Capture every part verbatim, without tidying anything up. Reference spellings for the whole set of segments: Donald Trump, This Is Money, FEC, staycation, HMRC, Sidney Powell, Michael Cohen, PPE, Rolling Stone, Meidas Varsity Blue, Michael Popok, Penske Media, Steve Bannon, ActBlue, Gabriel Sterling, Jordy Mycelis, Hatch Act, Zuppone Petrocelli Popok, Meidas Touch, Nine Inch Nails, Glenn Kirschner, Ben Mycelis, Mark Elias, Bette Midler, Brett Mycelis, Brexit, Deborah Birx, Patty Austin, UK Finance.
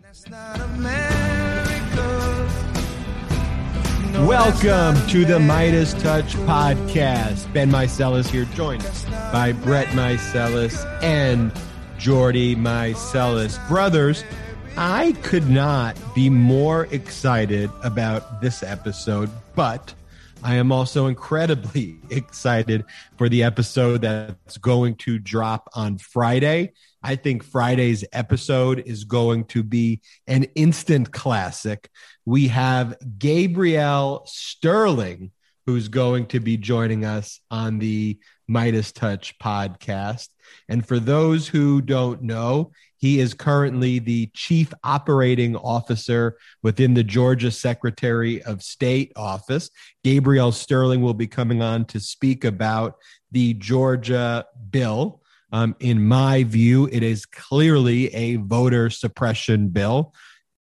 That's not America. No, welcome that's to the Meidas Touch podcast. Ben Mycelis here, joined by Brett Mycelis and Jordy Mycelis. Brothers, I could not be more excited about this episode, but I am also incredibly excited for the episode that's going to drop on Friday. I think Friday's episode is going to be an instant classic. We have Gabriel Sterling, who's going to be joining us on the Meidas Touch podcast. And for those who don't know, he is currently the chief operating officer within the Georgia Secretary of State office. Gabriel Sterling will be coming on to speak about the Georgia bill. Um, in my view, it is clearly a voter suppression bill.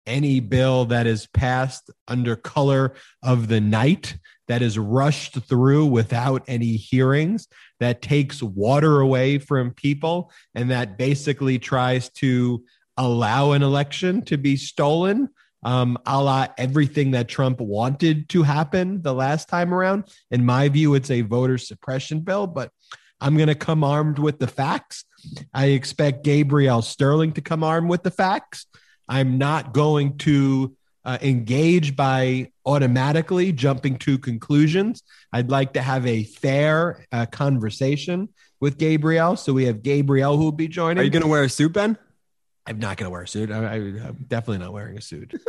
Any bill that is passed under color of the night, that is rushed through without any hearings, that takes water away from people, and that basically tries to allow an election to be stolen, um, a la everything that Trump wanted to happen the last time around. In my view, it's a voter suppression bill, but I'm going to come armed with the facts. I expect Gabriel Sterling to come armed with the facts. I'm not going to Uh, engage by automatically jumping to conclusions. I'd like to have a fair uh, conversation with Gabriel. So we have Gabriel who will be joining. Are you going to wear a suit, Ben? I'm not going to wear a suit. I, I, I'm definitely not wearing a suit.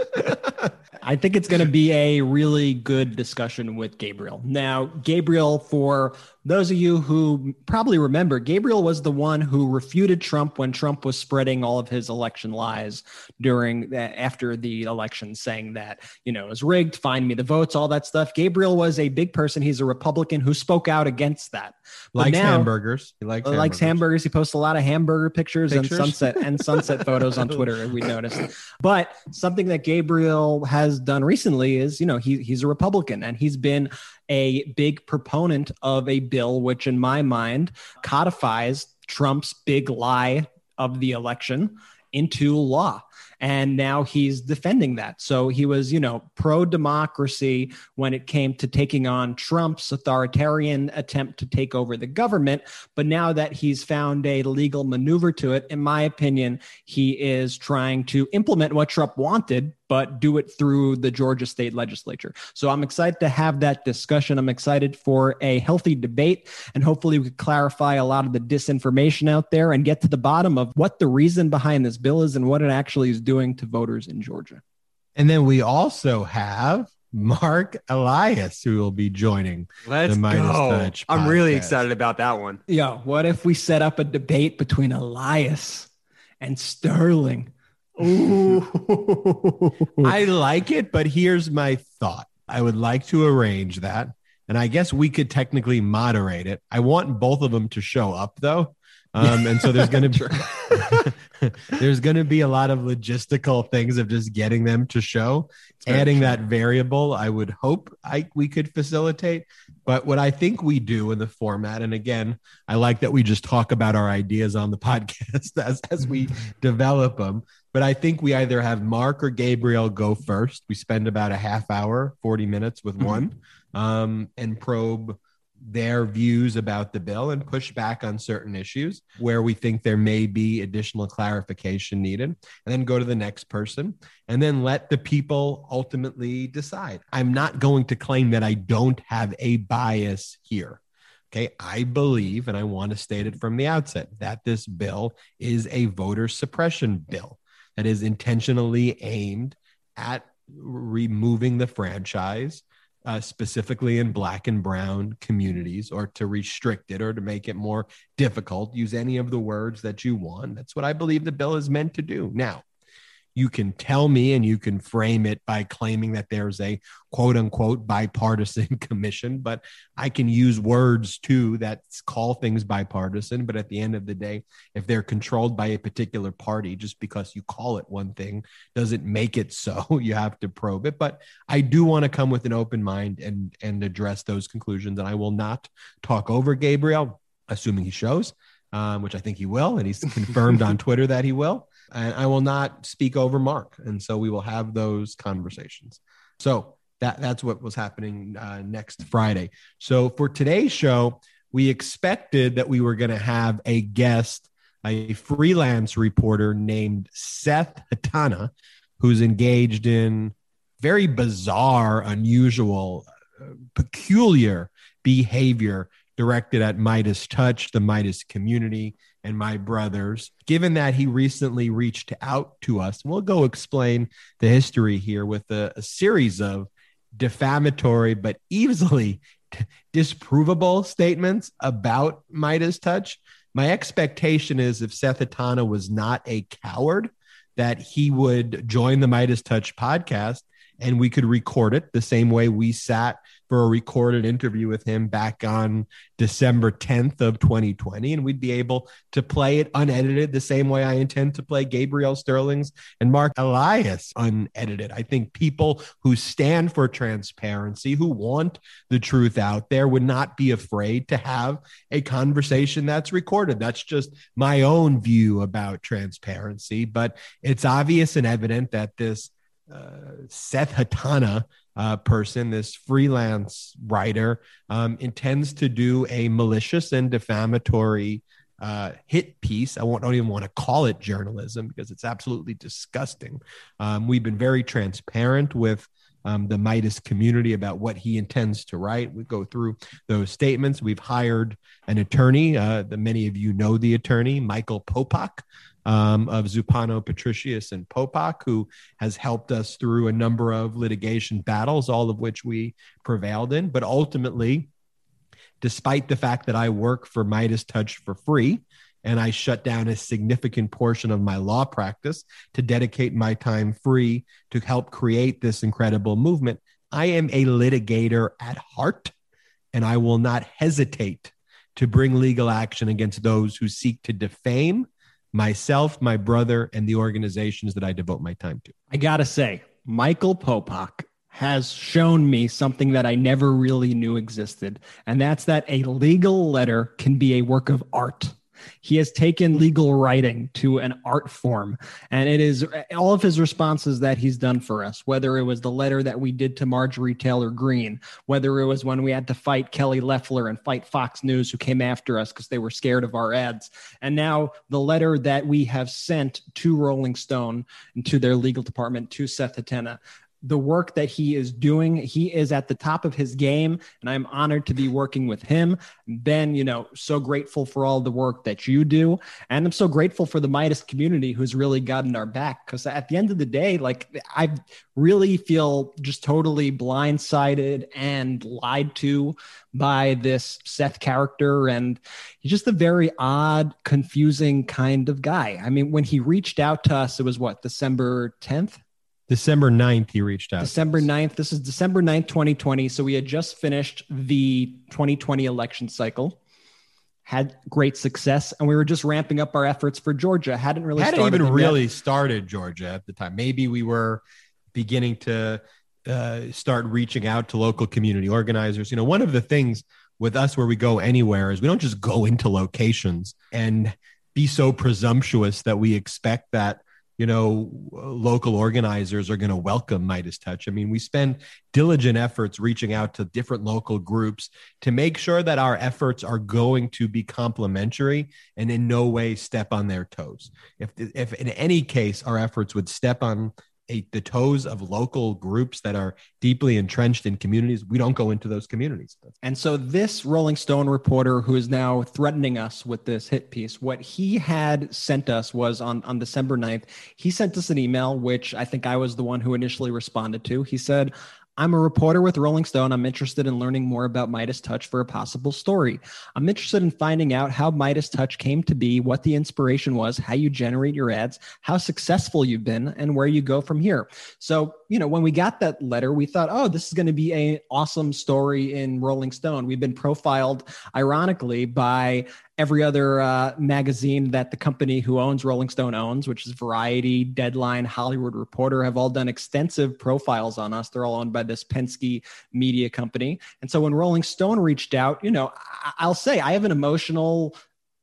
I think it's going to be a really good discussion with Gabriel. Now, Gabriel, for those of you who probably remember, Gabriel was the one who refuted Trump when Trump was spreading all of his election lies during after the election, saying that, you know, it was rigged, find me the votes, all that stuff. Gabriel was a big person. He's a Republican who spoke out against that. But likes now, hamburgers. He likes, likes hamburgers. hamburgers. He posts a lot of hamburger pictures, pictures? and sunset and sunset photos on Twitter, we noticed. But something that Gabriel has done recently is, you know, he he's a Republican, and he's been a big proponent of a bill which, in my mind, codifies Trump's big lie of the election into law. And now he's defending that. So he was, you know, pro-democracy when it came to taking on Trump's authoritarian attempt to take over the government. But now that he's found a legal maneuver to it, in my opinion, he is trying to implement what Trump wanted, but do it through the Georgia state legislature. So I'm excited to have that discussion. I'm excited for a healthy debate, and hopefully we can clarify a lot of the disinformation out there and get to the bottom of what the reason behind this bill is and what it actually is doing to voters in Georgia. And then we also have Mark Elias, who will be joining Let's the Meidas go. Touch podcast. I'm really excited about that one. Yeah, what if we set up a debate between Elias and Sterling? Ooh. I like it, but here's my thought. I would like to arrange that, and I guess we could technically moderate it. I want both of them to show up, though. Um, and so there's going to be there's going to be a lot of logistical things of just getting them to show. Adding true. that variable, I would hope I, we could facilitate. But what I think we do in the format, and again, I like that we just talk about our ideas on the podcast as, as we develop them. But I think we either have Mark or Gabriel go first. We spend about a half hour, forty minutes with one, um, and probe their views about the bill and push back on certain issues where we think there may be additional clarification needed, and then go to the next person and then let the people ultimately decide. I'm not going to claim that I don't have a bias here. Okay. I believe, and I want to state it from the outset, that this bill is a voter suppression bill that is intentionally aimed at removing the franchise Uh, specifically in Black and brown communities, or to restrict it or to make it more difficult. Use any of the words that you want. That's what I believe the bill is meant to do. Now, you can tell me and you can frame it by claiming that there's a quote unquote bipartisan commission, but I can use words too that call things bipartisan. But at the end of the day, if they're controlled by a particular party, just because you call it one thing doesn't make it so. You have to probe it. But I do want to come with an open mind and, and address those conclusions. And I will not talk over Gabriel, assuming he shows, um, which I think he will. And he's confirmed on Twitter that he will. And I will not speak over Mark. And so we will have those conversations. So that, that's what was happening uh, next Friday. So for today's show, we expected that we were going to have a guest, a freelance reporter named Seth Hettena, who's engaged in very bizarre, unusual, uh, peculiar behavior directed at Meidas Touch, the Meidas community, and my brothers, given that he recently reached out to us. And we'll go explain the history here with a, a series of defamatory but easily t- disprovable statements about Meidas Touch. My expectation is if Seth Hettena was not a coward, that he would join the Meidas Touch podcast and we could record it the same way we sat for a recorded interview with him back on December tenth of twenty twenty. And we'd be able to play it unedited the same way I intend to play Gabriel Sterling's and Mark Elias unedited. I think people who stand for transparency, who want the truth out there, would not be afraid to have a conversation that's recorded. That's just my own view about transparency, but it's obvious and evident that this uh, Seth Hettena Uh, person, this freelance writer, um, intends to do a malicious and defamatory uh, hit piece. I won't, don't even want to call it journalism because it's absolutely disgusting. Um, we've been very transparent with um, the Meidas community about what he intends to write. We go through those statements. We've hired an attorney. Uh, the, many of you know the attorney, Michael Popok, Um, of Zuppone Petrocelli and Popok, who has helped us through a number of litigation battles, all of which we prevailed in. But ultimately, despite the fact that I work for Meidas Touch for free, and I shut down a significant portion of my law practice to dedicate my time free to help create this incredible movement, I am a litigator at heart, and I will not hesitate to bring legal action against those who seek to defame myself, my brother, and the organizations that I devote my time to. I got to say, Michael Popok has shown me something that I never really knew existed, and that's that a legal letter can be a work of art. He has taken legal writing to an art form, and it is all of his responses that he's done for us, whether it was the letter that we did to Marjorie Taylor Greene, whether it was when we had to fight Kelly Loeffler and fight Fox News, who came after us because they were scared of our ads, and now the letter that we have sent to Rolling Stone and to their legal department, to Seth Hettena. The work that he is doing, he is at the top of his game, and I'm honored to be working with him. Ben, you know, so grateful for all the work that you do. And I'm so grateful for the Meidas community who's really gotten our back. Because at the end of the day, like, I really feel just totally blindsided and lied to by this Seth character. And he's just a very odd, confusing kind of guy. I mean, when he reached out to us, it was what, December tenth? December ninth, he reached out. December ninth. This is December ninth, twenty twenty. So we had just finished the twenty twenty election cycle, had great success, and we were just ramping up our efforts for Georgia. Hadn't really hadn't started even really yet. started Georgia at the time. Maybe we were beginning to uh, start reaching out to local community organizers. You know, one of the things with us where we go anywhere is we don't just go into locations and be so presumptuous that we expect that, you know, local organizers are going to welcome Meidas Touch. I mean, we spend diligent efforts reaching out to different local groups to make sure that our efforts are going to be complementary and in no way step on their toes. If, if in any case, our efforts would step on a, the toes of local groups that are deeply entrenched in communities, we don't go into those communities. And so this Rolling Stone reporter who is now threatening us with this hit piece, what he had sent us was on, on December ninth, he sent us an email, which I think I was the one who initially responded to. He said, I'm a reporter with Rolling Stone. I'm interested in learning more about Meidas Touch for a possible story. I'm interested in finding out how Meidas Touch came to be, what the inspiration was, how you generate your ads, how successful you've been, and where you go from here. So, you know, when we got that letter, we thought, oh, this is going to be an awesome story in Rolling Stone. We've been profiled, ironically, by every other uh, magazine that the company who owns Rolling Stone owns, which is Variety, Deadline, Hollywood Reporter, have all done extensive profiles on us. They're all owned by this Penske Media company. And so when Rolling Stone reached out, you know, I- I'll say I have an emotional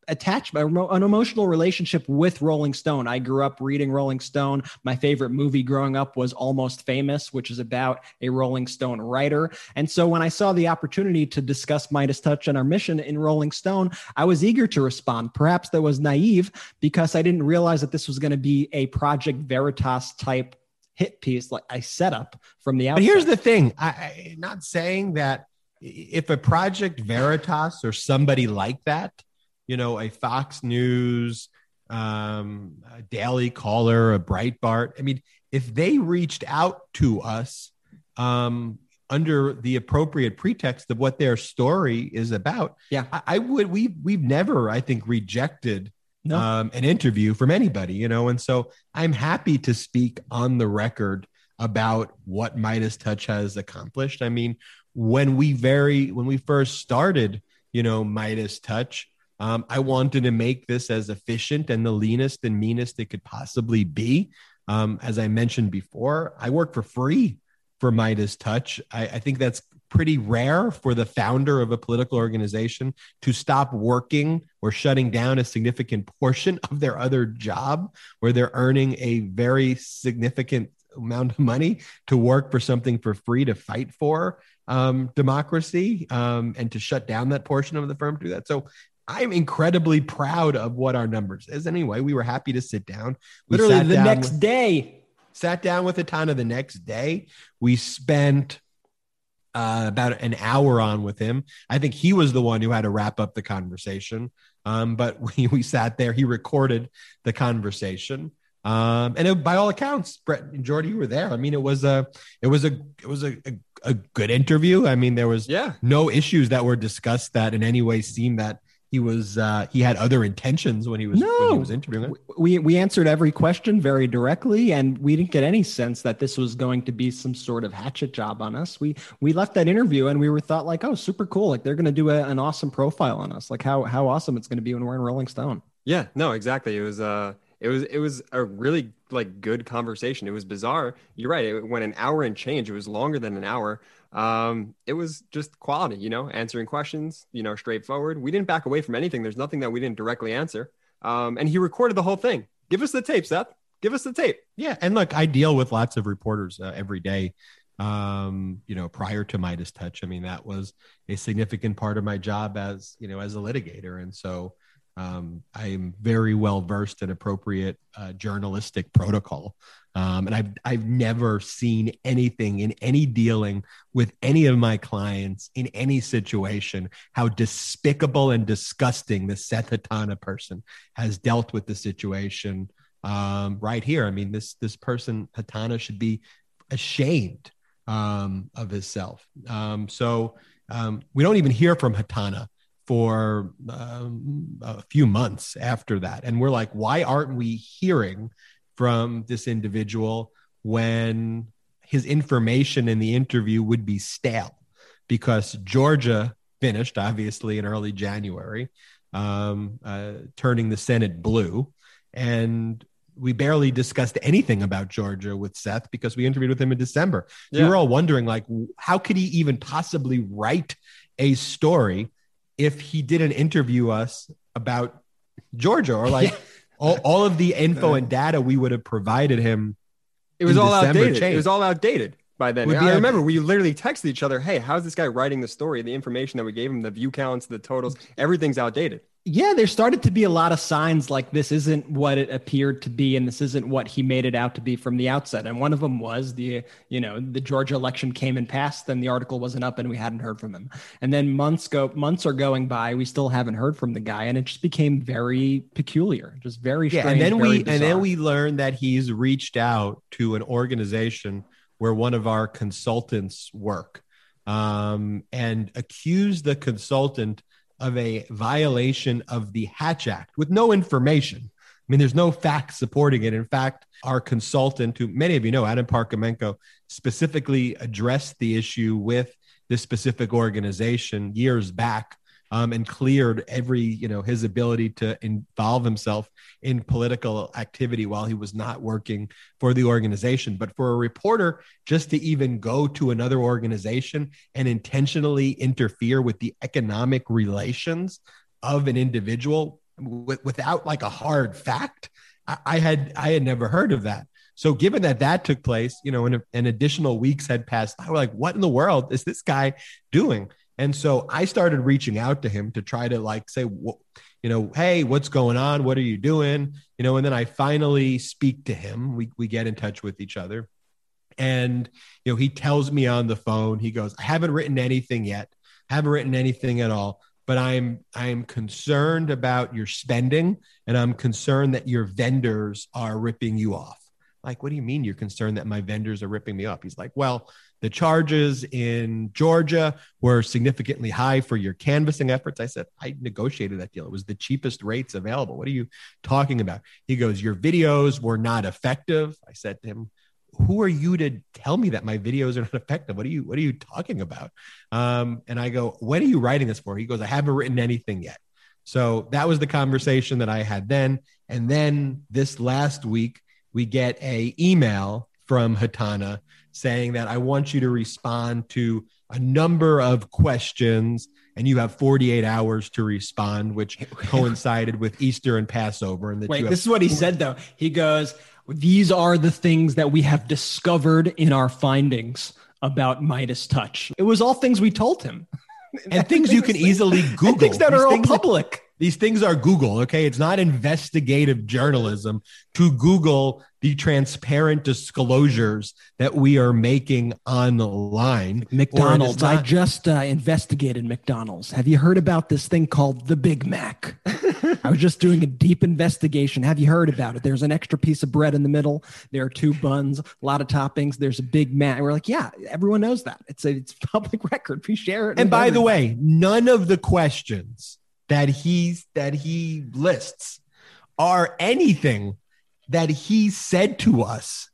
attachment, an emotional relationship with Rolling Stone. I grew up reading Rolling Stone. My favorite movie growing up was Almost Famous, which is about a Rolling Stone writer. And so when I saw the opportunity to discuss Meidas Touch and our mission in Rolling Stone, I was eager to respond. Perhaps that was naive because I didn't realize that this was going to be a Project Veritas type hit piece like I set up from the outset. But here's the thing. I, I'm not saying that if a Project Veritas or somebody like that, you know, a Fox News, um, a Daily Caller, a Breitbart. I mean, if they reached out to us um, under the appropriate pretext of what their story is about, yeah, I, I would. We we've never, I think, rejected no. um, an interview from anybody, you know, and so I'm happy to speak on the record about what Meidas Touch has accomplished. I mean, when we very when we first started, you know, Meidas Touch. Um, I wanted to make this as efficient and the leanest and meanest it could possibly be. Um, as I mentioned before, I work for free for Meidas Touch. I, I think that's pretty rare for the founder of a political organization to stop working or shutting down a significant portion of their other job where they're earning a very significant amount of money to work for something for free to fight for um, democracy um, and to shut down that portion of the firm to do that. So I'm incredibly proud of what our numbers is. Anyway, we were happy to sit down. We Literally the down next with, day. Sat down with Hettena the next day. We spent uh, about an hour on with him. I think he was the one who had to wrap up the conversation. Um, but we, we sat there. He recorded the conversation. Um, and it, by all accounts, Brett and Jordy, you were there. I mean, it was a, it was a, it was a, a, a good interview. I mean, there was yeah. no issues that were discussed that in any way seemed that He was. Uh, he had other intentions when he was. No, when he was interviewing. We we answered every question very directly, and we didn't get any sense that this was going to be some sort of hatchet job on us. We we left that interview, and we were thought like, oh, super cool! Like they're going to do a, an awesome profile on us. Like how how awesome it's going to be when we're in Rolling Stone. Yeah. No. Exactly. It was. Uh. It was. It was a really like good conversation. It was bizarre. You're right. It went an hour and change. It was longer than an hour. Um, it was just quality, you know, answering questions, you know, straightforward. We didn't back away from anything. There's nothing that we didn't directly answer. Um, and he recorded the whole thing. Give us the tape, Seth. Give us the tape. Yeah. And look, I deal with lots of reporters uh, every day, um, you know, prior to Meidas Touch. I mean, that was a significant part of my job as, you know, as a litigator. And so um, I am very well versed in appropriate uh, journalistic protocol. Um, and I've, I've never seen anything in any dealing with any of my clients in any situation, how despicable and disgusting the Seth Hettena person has dealt with the situation um, right here. I mean, this, this person, Hettena, should be ashamed um, of himself. Um, so um, we don't even hear from Hettena for um, a few months after that. And we're like, why aren't we hearing from this individual when his information in the interview would be stale? Because Georgia finished, obviously, in early January, um, uh, turning the Senate blue. And we barely discussed anything about Georgia with Seth because we interviewed with him in December. So yeah. We were all wondering, like, how could he even possibly write a story if he didn't interview us about Georgia? Or like... All, all of the info and data we would have provided him. It was all December outdated. Changed. It was all outdated by then. I out- remember we literally texted each other, hey, how's this guy writing the story? The information that we gave him, the view counts, the totals, everything's outdated. Yeah, there started to be a lot of signs like this isn't what it appeared to be, and this isn't what he made it out to be from the outset. And one of them was the, you know, the Georgia election came and passed, then the article wasn't up, and we hadn't heard from him. And then months go, months are going by, we still haven't heard from the guy, and it just became very peculiar, just very strange. Yeah, and then we bizarre. and then we learned that he's reached out to an organization where one of our consultants work, um, and accused the consultant of a violation of the Hatch Act with no information. I mean, there's no facts supporting it. In fact, our consultant, who many of you know, Adam Parkhomenko, specifically addressed the issue with this specific organization years back, um, and cleared every, you know, his ability to involve himself in political activity while he was not working for the organization. But for a reporter, just to even go to another organization and intentionally interfere with the economic relations of an individual without like a hard fact, I had I had never heard of that. So given that that took place, you know, and, and additional weeks had passed, I was like, what in the world is this guy doing? And so I started reaching out to him to try to like say, you know, hey, what's going on? What are you doing? You know, and then I finally speak to him. We we get in touch with each other. And, you know, he tells me on the phone, he goes, I haven't written anything yet. I haven't written anything at all. But I'm I'm concerned about your spending, and I'm concerned that your vendors are ripping you off. Like, what do you mean you're concerned that my vendors are ripping me up? He's like, well, the charges in Georgia were significantly high for your canvassing efforts. I said, I negotiated that deal. It was the cheapest rates available. What are you talking about? He goes, your videos were not effective. I said to him, who are you to tell me that my videos are not effective? What are you, what are you talking about? Um, and I go, when are you writing this for? He goes, I haven't written anything yet. So that was the conversation that I had then. And then this last week, we get a email from Hettena saying that I want you to respond to a number of questions and you have forty-eight hours to respond, which coincided with Easter and Passover. And that Wait, you have- this is what he said though. He goes, these are the things that we have discovered in our findings about Meidas Touch. It was all things we told him. And things you can easily Google. And things that are all public. These things are Google, okay? It's not investigative journalism to Google the transparent disclosures that we are making online. McDonald's. Not- I just uh, investigated McDonald's. Have you heard about this thing called the Big Mac? I was just doing a deep investigation. Have you heard about it? There's an extra piece of bread in the middle. There are two buns, a lot of toppings. There's a Big Mac. We're like, yeah, everyone knows that. It's a, it's public record. We share it. And by everything. The way, none of the questions that he's that he lists are anything that he said to us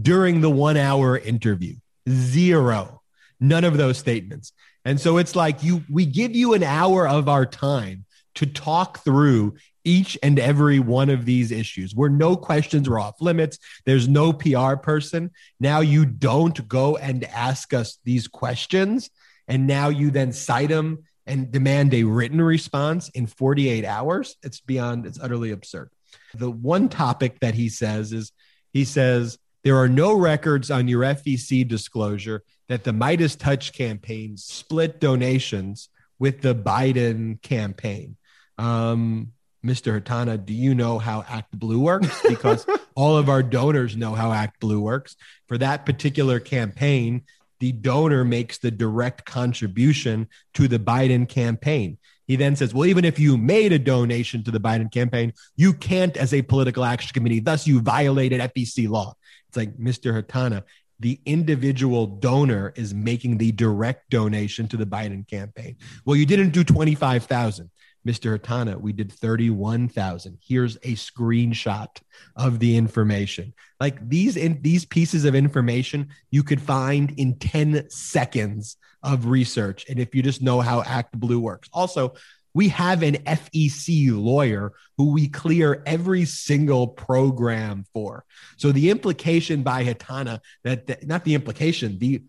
during the one hour interview. Zero. None of those statements. And so it's like you we give you an hour of our time to talk through each and every one of these issues where no questions were off limits. There's no P R person. Now you don't go and ask us these questions. And now you then cite them and demand a written response in forty-eight hours. It's beyond, it's utterly absurd. The one topic that he says is, he says, there are no records on your F E C disclosure that the Meidas Touch campaign split donations with the Biden campaign. Um, Mister Hettena, do you know how ActBlue works? Because all of our donors know how ActBlue works. For that particular campaign, the donor makes the direct contribution to the Biden campaign. He then says, well, even if you made a donation to the Biden campaign, you can't as a political action committee. Thus, you violated F E C law. It's like, Mister Hettena, the individual donor is making the direct donation to the Biden campaign. Well, you didn't do twenty-five thousand. Mister Hettena, we did thirty-one thousand. Here's a screenshot of the information. Like these, in, these pieces of information you could find in ten seconds of research. And if you just know how ActBlue works. Also, we have an F E C lawyer who we clear every single program for. So the implication by Hettena, that the, not the implication, the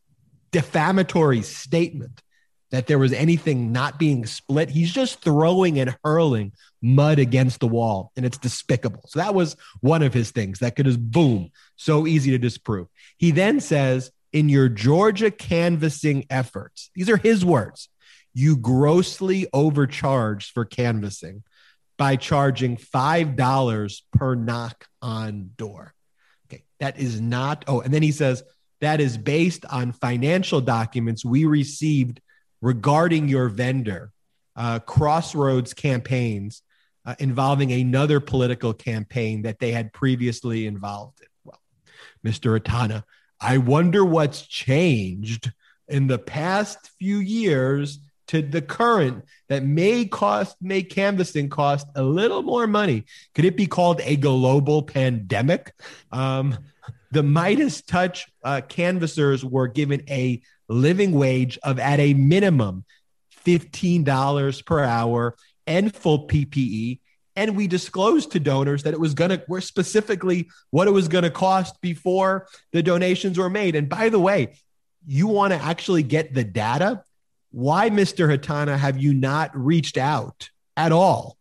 defamatory statement that there was anything not being split, he's just throwing and hurling mud against the wall, and it's despicable. So that was one of his things that could just, boom, so easy to disprove. He then says, in your Georgia canvassing efforts, these are his words, you grossly overcharged for canvassing by charging five dollars per knock on door. Okay, that is not, oh, and then he says, that is based on financial documents we received regarding your vendor, uh, Crossroads Campaigns, uh, involving another political campaign that they had previously involved in. Well, Mister Hettena, I wonder what's changed in the past few years to the current that may cost, may canvassing cost a little more money. Could it be called a global pandemic? Um, the Meidas Touch uh, canvassers were given a living wage of, at a minimum, fifteen dollars per hour and full P P E. And we disclosed to donors that it was going to, we're specifically what it was going to cost before the donations were made. And by the way, you want to actually get the data? Why, Mister Hettena, have you not reached out at all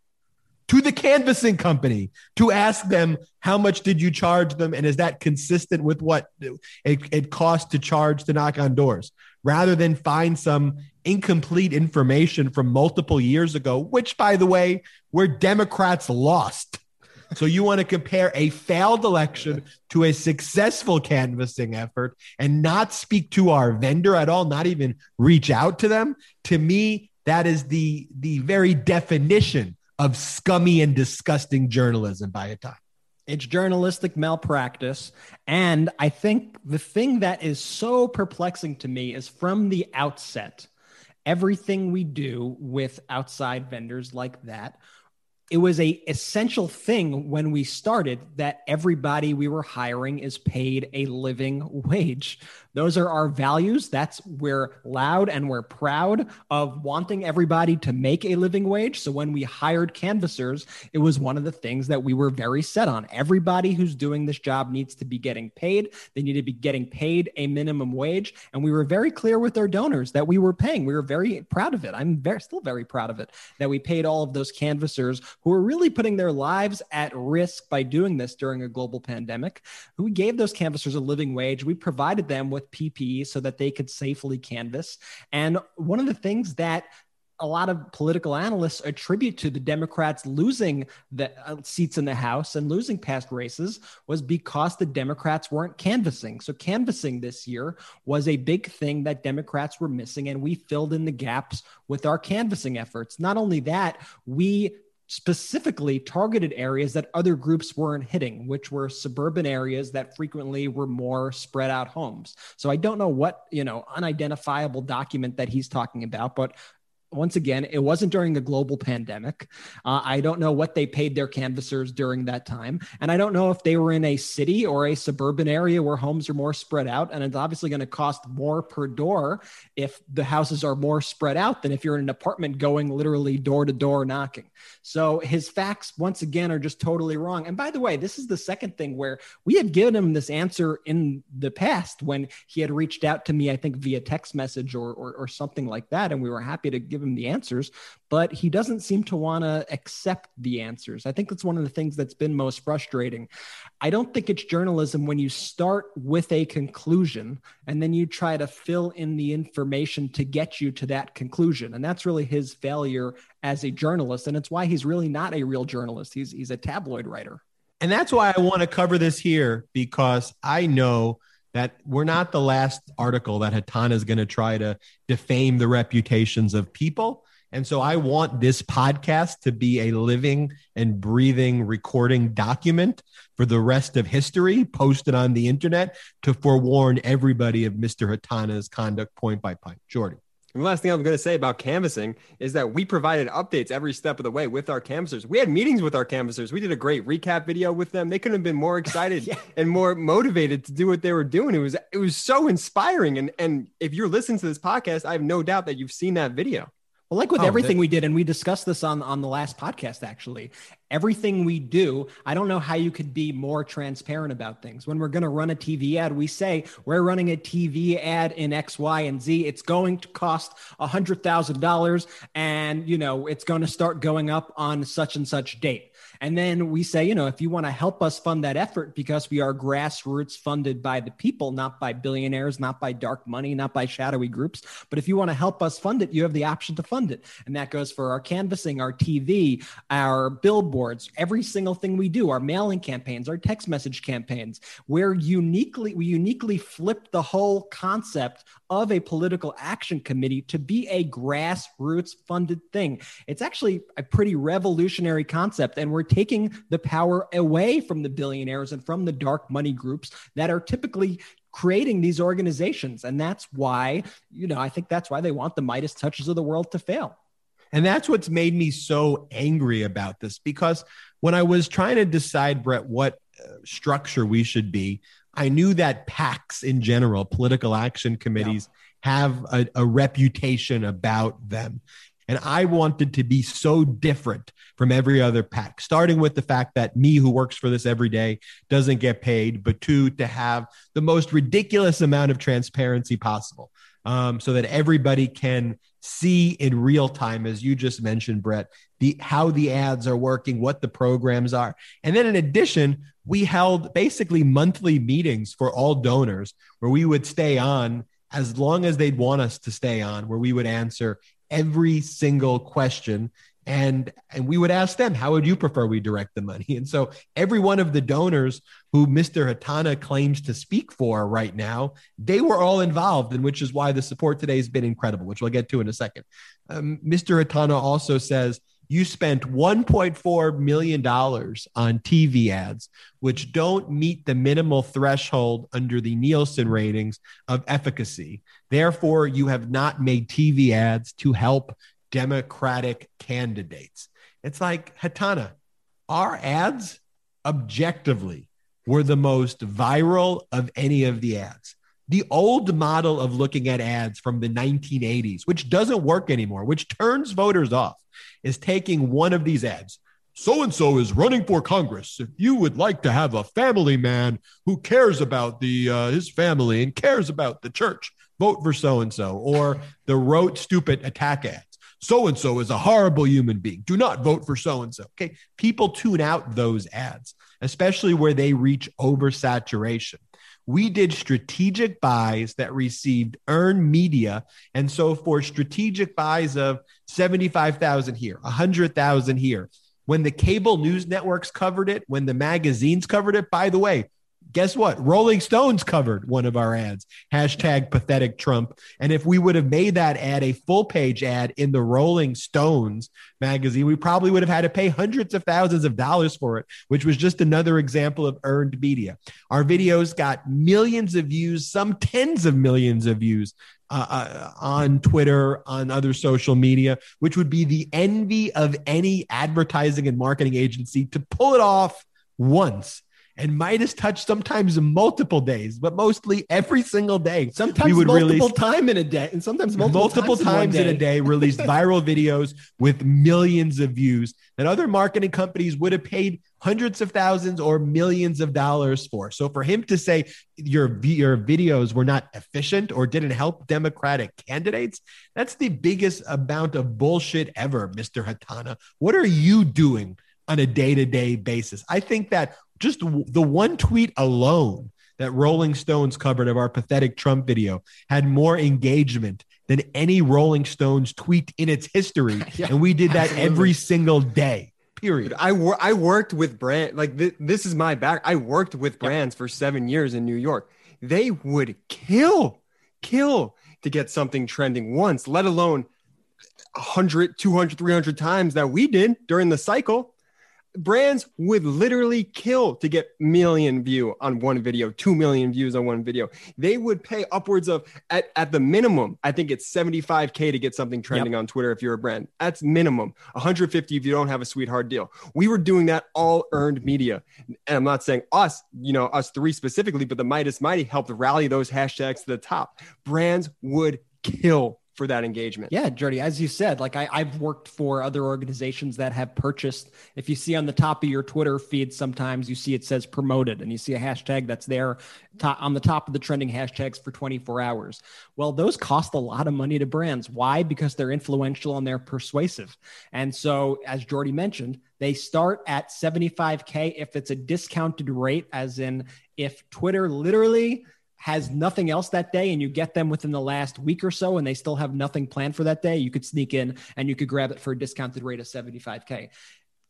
to the canvassing company to ask them how much did you charge them? And is that consistent with what it, it costs to charge to knock on doors? Rather than find some incomplete information from multiple years ago, which, by the way, where Democrats lost. So you want to compare a failed election to a successful canvassing effort and not speak to our vendor at all, not even reach out to them. To me, that is the the very definition of scummy and disgusting journalism by Hettena. It's journalistic malpractice. And I think the thing that is so perplexing to me is from the outset, everything we do with outside vendors like that, it was a essential thing when we started that everybody we were hiring is paid a living wage. Those are our values. That's we're loud and we're proud of wanting everybody to make a living wage. So when we hired canvassers, it was one of the things that we were very set on. Everybody who's doing this job needs to be getting paid. They need to be getting paid a minimum wage. And we were very clear with our donors that we were paying. We were very proud of it. I'm very, still very proud of it, that we paid all of those canvassers who are really putting their lives at risk by doing this during a global pandemic. We gave those canvassers a living wage. We provided them with P P E so that they could safely canvass. And one of the things that a lot of political analysts attribute to the Democrats losing the seats in the House and losing past races was because the Democrats weren't canvassing. So canvassing this year was a big thing that Democrats were missing, and we filled in the gaps with our canvassing efforts. Not only that, we specifically targeted areas that other groups weren't hitting, which were suburban areas that frequently were more spread out homes. So I don't know what, you know, unidentifiable document that he's talking about, but once again, it wasn't during a global pandemic. Uh, I don't know what they paid their canvassers during that time. And I don't know if they were in a city or a suburban area where homes are more spread out. And it's obviously going to cost more per door if the houses are more spread out than if you're in an apartment going literally door to door knocking. So his facts, once again, are just totally wrong. And by the way, this is the second thing where we had given him this answer in the past when he had reached out to me, I think via text message or, or, or something like that. And we were happy to give him the answers, but he doesn't seem to want to accept the answers. I think that's one of the things that's been most frustrating. I don't think it's journalism when you start with a conclusion and then you try to fill in the information to get you to that conclusion. And that's really his failure as a journalist. And it's why he's really not a real journalist. He's, he's a tabloid writer. And that's why I want to cover this here, because I know that we're not the last article that Hettena is going to try to defame the reputations of people. And so I want this podcast to be a living and breathing recording document for the rest of history, posted on the internet to forewarn everybody of Mister Hettena's conduct point by point. Jordy. And the last thing I'm going to say about canvassing is that we provided updates every step of the way with our canvassers. We had meetings with our canvassers. We did a great recap video with them. They couldn't have been more excited yeah. and more motivated to do what they were doing. It was it was so inspiring. And, and if you're listening to this podcast, I have no doubt that you've seen that video. Well, like with oh, everything they- we did, and we discussed this on, on the last podcast, actually, everything we do, I don't know how you could be more transparent about things. When we're going to run a T V ad, we say we're running a T V ad in X, Y, and Z. It's going to cost one hundred thousand dollars and, you know, it's going to start going up on such and such date. And then we say, you know, if you want to help us fund that effort, because we are grassroots, funded by the people, not by billionaires, not by dark money, not by shadowy groups. But if you want to help us fund it, you have the option to fund it. And that goes for our canvassing, our T V, our billboards, every single thing we do, our mailing campaigns, our text message campaigns. We're uniquely, we uniquely flipped the whole concept of a political action committee to be a grassroots funded thing. It's actually a pretty revolutionary concept. And we're taking the power away from the billionaires and from the dark money groups that are typically creating these organizations. And that's why, you know, I think that's why they want the Meidas Touches of the world to fail. And that's what's made me so angry about this, because when I was trying to decide, Brett, what uh, structure we should be, I knew that PACs in general, political action committees, yeah. have a, a reputation about them. And I wanted to be so different from every other PAC, starting with the fact that me, who works for this every day, doesn't get paid, but two, to have the most ridiculous amount of transparency possible, um, so that everybody can see in real time, as you just mentioned, Brett, the how the ads are working, what the programs are. And then in addition, we held basically monthly meetings for all donors where we would stay on as long as they'd want us to stay on, where we would answer every single question. And, and we would ask them, how would you prefer we direct the money? And so every one of the donors who Mister Hettena claims to speak for right now, they were all involved, and which is why the support today has been incredible, which we'll get to in a second. Um, Mister Hettena also says, you spent one point four million dollars on T V ads, which don't meet the minimal threshold under the Nielsen ratings of efficacy. Therefore, you have not made T V ads to help Democratic candidates. It's like, Hettena, our ads objectively were the most viral of any of the ads. The old model of looking at ads from the nineteen eighties, which doesn't work anymore, which turns voters off, is taking one of these ads. So-and-so is running for Congress. If you would like to have a family man who cares about the uh, his family and cares about the church, vote for so-and-so. Or the rote, stupid attack ads. So-and-so is a horrible human being. Do not vote for so-and-so. Okay, people tune out those ads, especially where they reach oversaturation. We did strategic buys that received earned media. And so for strategic buys of seventy-five thousand here, one hundred thousand here, when the cable news networks covered it, when the magazines covered it, by the way, guess what? Rolling Stones covered one of our ads, hashtag pathetic Trump. And if we would have made that ad a full page ad in the Rolling Stones magazine, we probably would have had to pay hundreds of thousands of dollars for it, which was just another example of earned media. Our videos got millions of views, some tens of millions of views uh, uh, on Twitter, on other social media, which would be the envy of any advertising and marketing agency to pull it off once. And Meidas Touch sometimes multiple days, but mostly every single day. Sometimes we would multiple release, time in a day, and sometimes multiple, multiple times, times in, in a day, released viral videos with millions of views that other marketing companies would have paid hundreds of thousands or millions of dollars for. So for him to say your, your videos were not efficient or didn't help Democratic candidates, that's the biggest amount of bullshit ever, Mister Hettena. What are you doing on a day-to-day basis? I think that just the one tweet alone that Rolling Stones covered of our pathetic Trump video had more engagement than any Rolling Stones tweet in its history. Yeah, and we did that absolutely. every single day, period. I, wor- I worked with brand, like th- this is my back. I worked with brands yeah. for seven years in New York. They would kill, kill to get something trending once, let alone one hundred, two hundred, three hundred times that we did during the cycle. Brands would literally kill to get million view on one video, two million views on one video. They would pay upwards of, at, at the minimum, I think it's seventy-five K to get something trending yep. on Twitter if you're a brand. That's minimum. one hundred fifty if you don't have a sweetheart deal. We were doing that all earned media. And I'm not saying us, you know, us three specifically, but the Meidas Mighty helped rally those hashtags to the top. Brands would kill for that engagement. Yeah, Jody, as you said, like I, I've worked for other organizations that have purchased. If you see on the top of your Twitter feed, sometimes you see it says promoted and you see a hashtag that's there to, on the top of the trending hashtags for twenty-four hours. Well, those cost a lot of money to brands. Why? Because they're influential and they're persuasive. And so, as Jody mentioned, they start at seventy-five K if it's a discounted rate, as in if Twitter literally has nothing else that day and you get them within the last week or so and they still have nothing planned for that day, you could sneak in and you could grab it for a discounted rate of seventy-five K.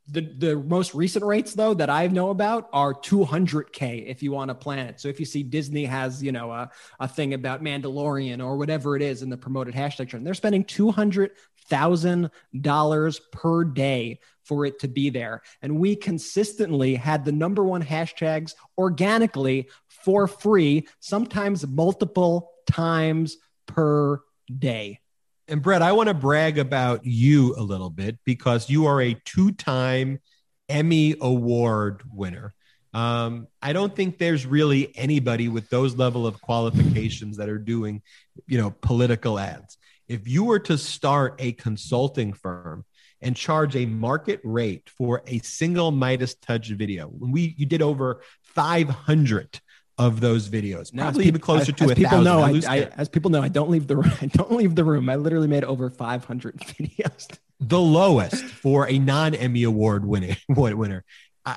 The the most recent rates, though, that I know about are two hundred K if you want to plan it. So if you see Disney has, you know, a, a thing about Mandalorian or whatever it is in the promoted hashtag trend, they're spending two hundred thousand dollars per day for it to be there. And we consistently had the number one hashtags organically for free, sometimes multiple times per day. And Brett, I want to brag about you a little bit because you are a two-time Emmy Award winner. Um, I don't think there's really anybody with those level of qualifications that are doing, you know, political ads. If you were to start a consulting firm and charge a market rate for a single Meidas Touch video, when we you did over five hundred of those videos, now probably even closer as, to as a people thousand. Know, I, I, as people know, I don't leave the room. I don't leave the room. I literally made over five hundred videos. The lowest for a non-Emmy Award winning winner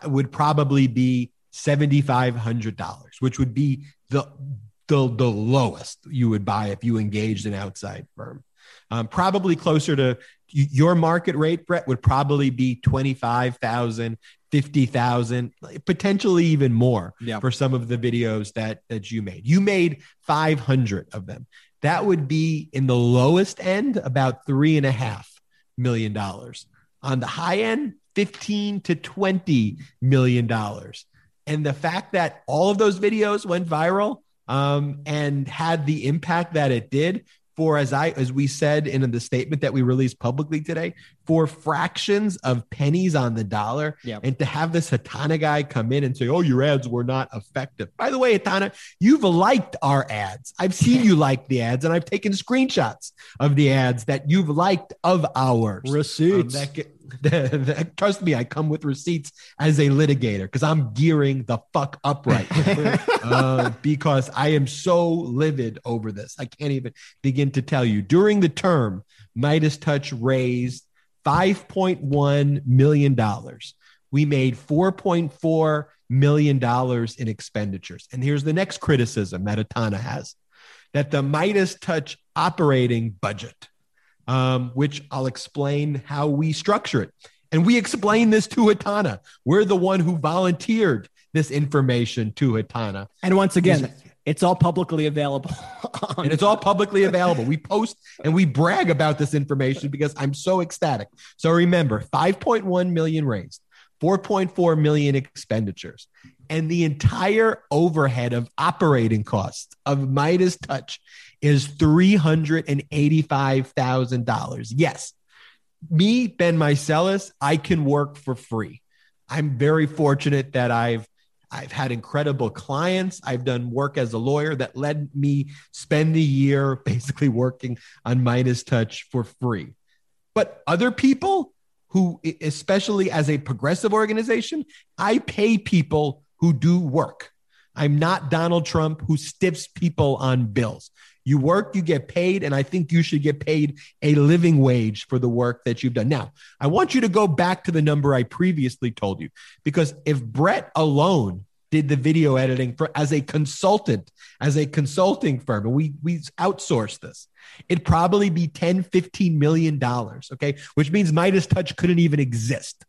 would probably be seven thousand five hundred dollars, which would be the, the the lowest you would buy if you engaged an outside firm. Um, probably closer to your market rate, Brett, would probably be twenty-five thousand dollars, fifty thousand dollars, potentially even more yeah. for some of the videos that that you made. You made five hundred of them. That would be in the lowest end, about three and a half million dollars. On the high end, fifteen to twenty million dollars. And the fact that all of those videos went viral um, and had the impact that it did for, as I, as we said in the statement that we released publicly today, for fractions of pennies on the dollar. Yep. And to have this Hettena guy come in and say, oh, your ads were not effective. By the way, Hettena, you've liked our ads. I've seen you like the ads, and I've taken screenshots of the ads that you've liked of ours. Receipts. Um, that get, trust me, I come with receipts as a litigator because I'm gearing the fuck up right now uh, because I am so livid over this. I can't even begin to tell you. During the term, Meidas Touch raised five point one million dollars. We made four point four million dollars in expenditures. And here's the next criticism that Hettena has, that the Meidas Touch operating budget, Um, which I'll explain how we structure it. And we explain this to Hettena. We're the one who volunteered this information to Hettena. And once again, it's all publicly available. and it's all publicly available. We post and we brag about this information because I'm so ecstatic. So remember, five point one million raised, four point four million expenditures, and the entire overhead of operating costs of Meidas Touch is three hundred eighty-five thousand dollars. Yes, me, Ben Mycelis, I can work for free. I'm very fortunate that I've I've had incredible clients. I've done work as a lawyer that led me spend the year basically working on Meidas Touch for free. But other people who, especially as a progressive organization, I pay people who do work. I'm not Donald Trump who stiffs people on bills. You work, you get paid, and I think you should get paid a living wage for the work that you've done. Now, I want you to go back to the number I previously told you, because if Brett alone did the video editing for as a consultant, as a consulting firm, and we, we outsourced this, it'd probably be ten, fifteen million dollars, okay? Which means Meidas Touch couldn't even exist.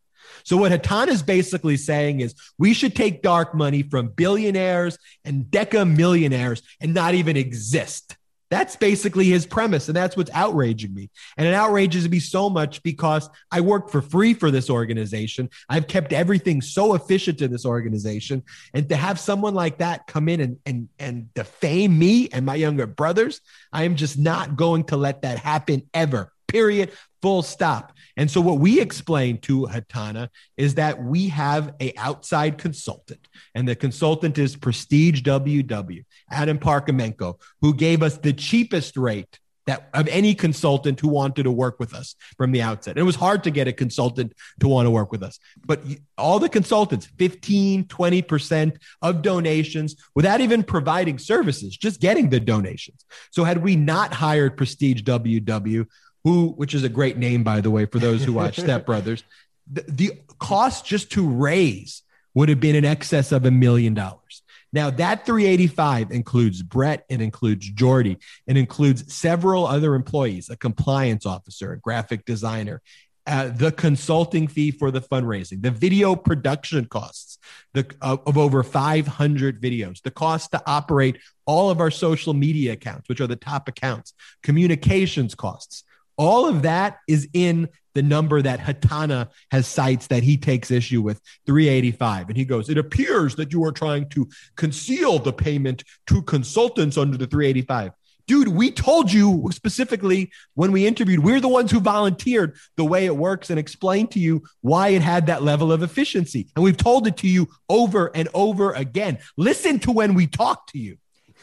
So what Hettena is basically saying is we should take dark money from billionaires and deca millionaires and not even exist. That's basically his premise, and that's what's outraging me. And it outrages me so much because I work for free for this organization. I've kept everything so efficient in this organization. And to have someone like that come in and, and, and defame me and my younger brothers, I am just not going to let that happen ever, period, full stop. And so what we explained to Hettena is that we have an outside consultant, and the consultant is Prestige W W, Adam Parkhomenko, who gave us the cheapest rate that of any consultant who wanted to work with us from the outset. It was hard to get a consultant to want to work with us, but all the consultants, fifteen, twenty percent of donations without even providing services, just getting the donations. So had we not hired Prestige W W, who, which is a great name, by the way, for those who watch Step Brothers, the, the cost just to raise would have been in excess of a million dollars. Now that three eighty-five includes Brett, it includes Jordy, it includes several other employees, a compliance officer, a graphic designer, uh, the consulting fee for the fundraising, the video production costs the, uh, of over five hundred videos, the cost to operate all of our social media accounts, which are the top accounts, communications costs, All of that is in the number that Hettena has cites that he takes issue with, three eighty-five. And he goes, it appears that you are trying to conceal the payment to consultants under the three eighty-five. Dude, we told you specifically when we interviewed, we're the ones who volunteered the way it works and explained to you why it had that level of efficiency. And we've told it to you over and over again. Listen to when we talk to you.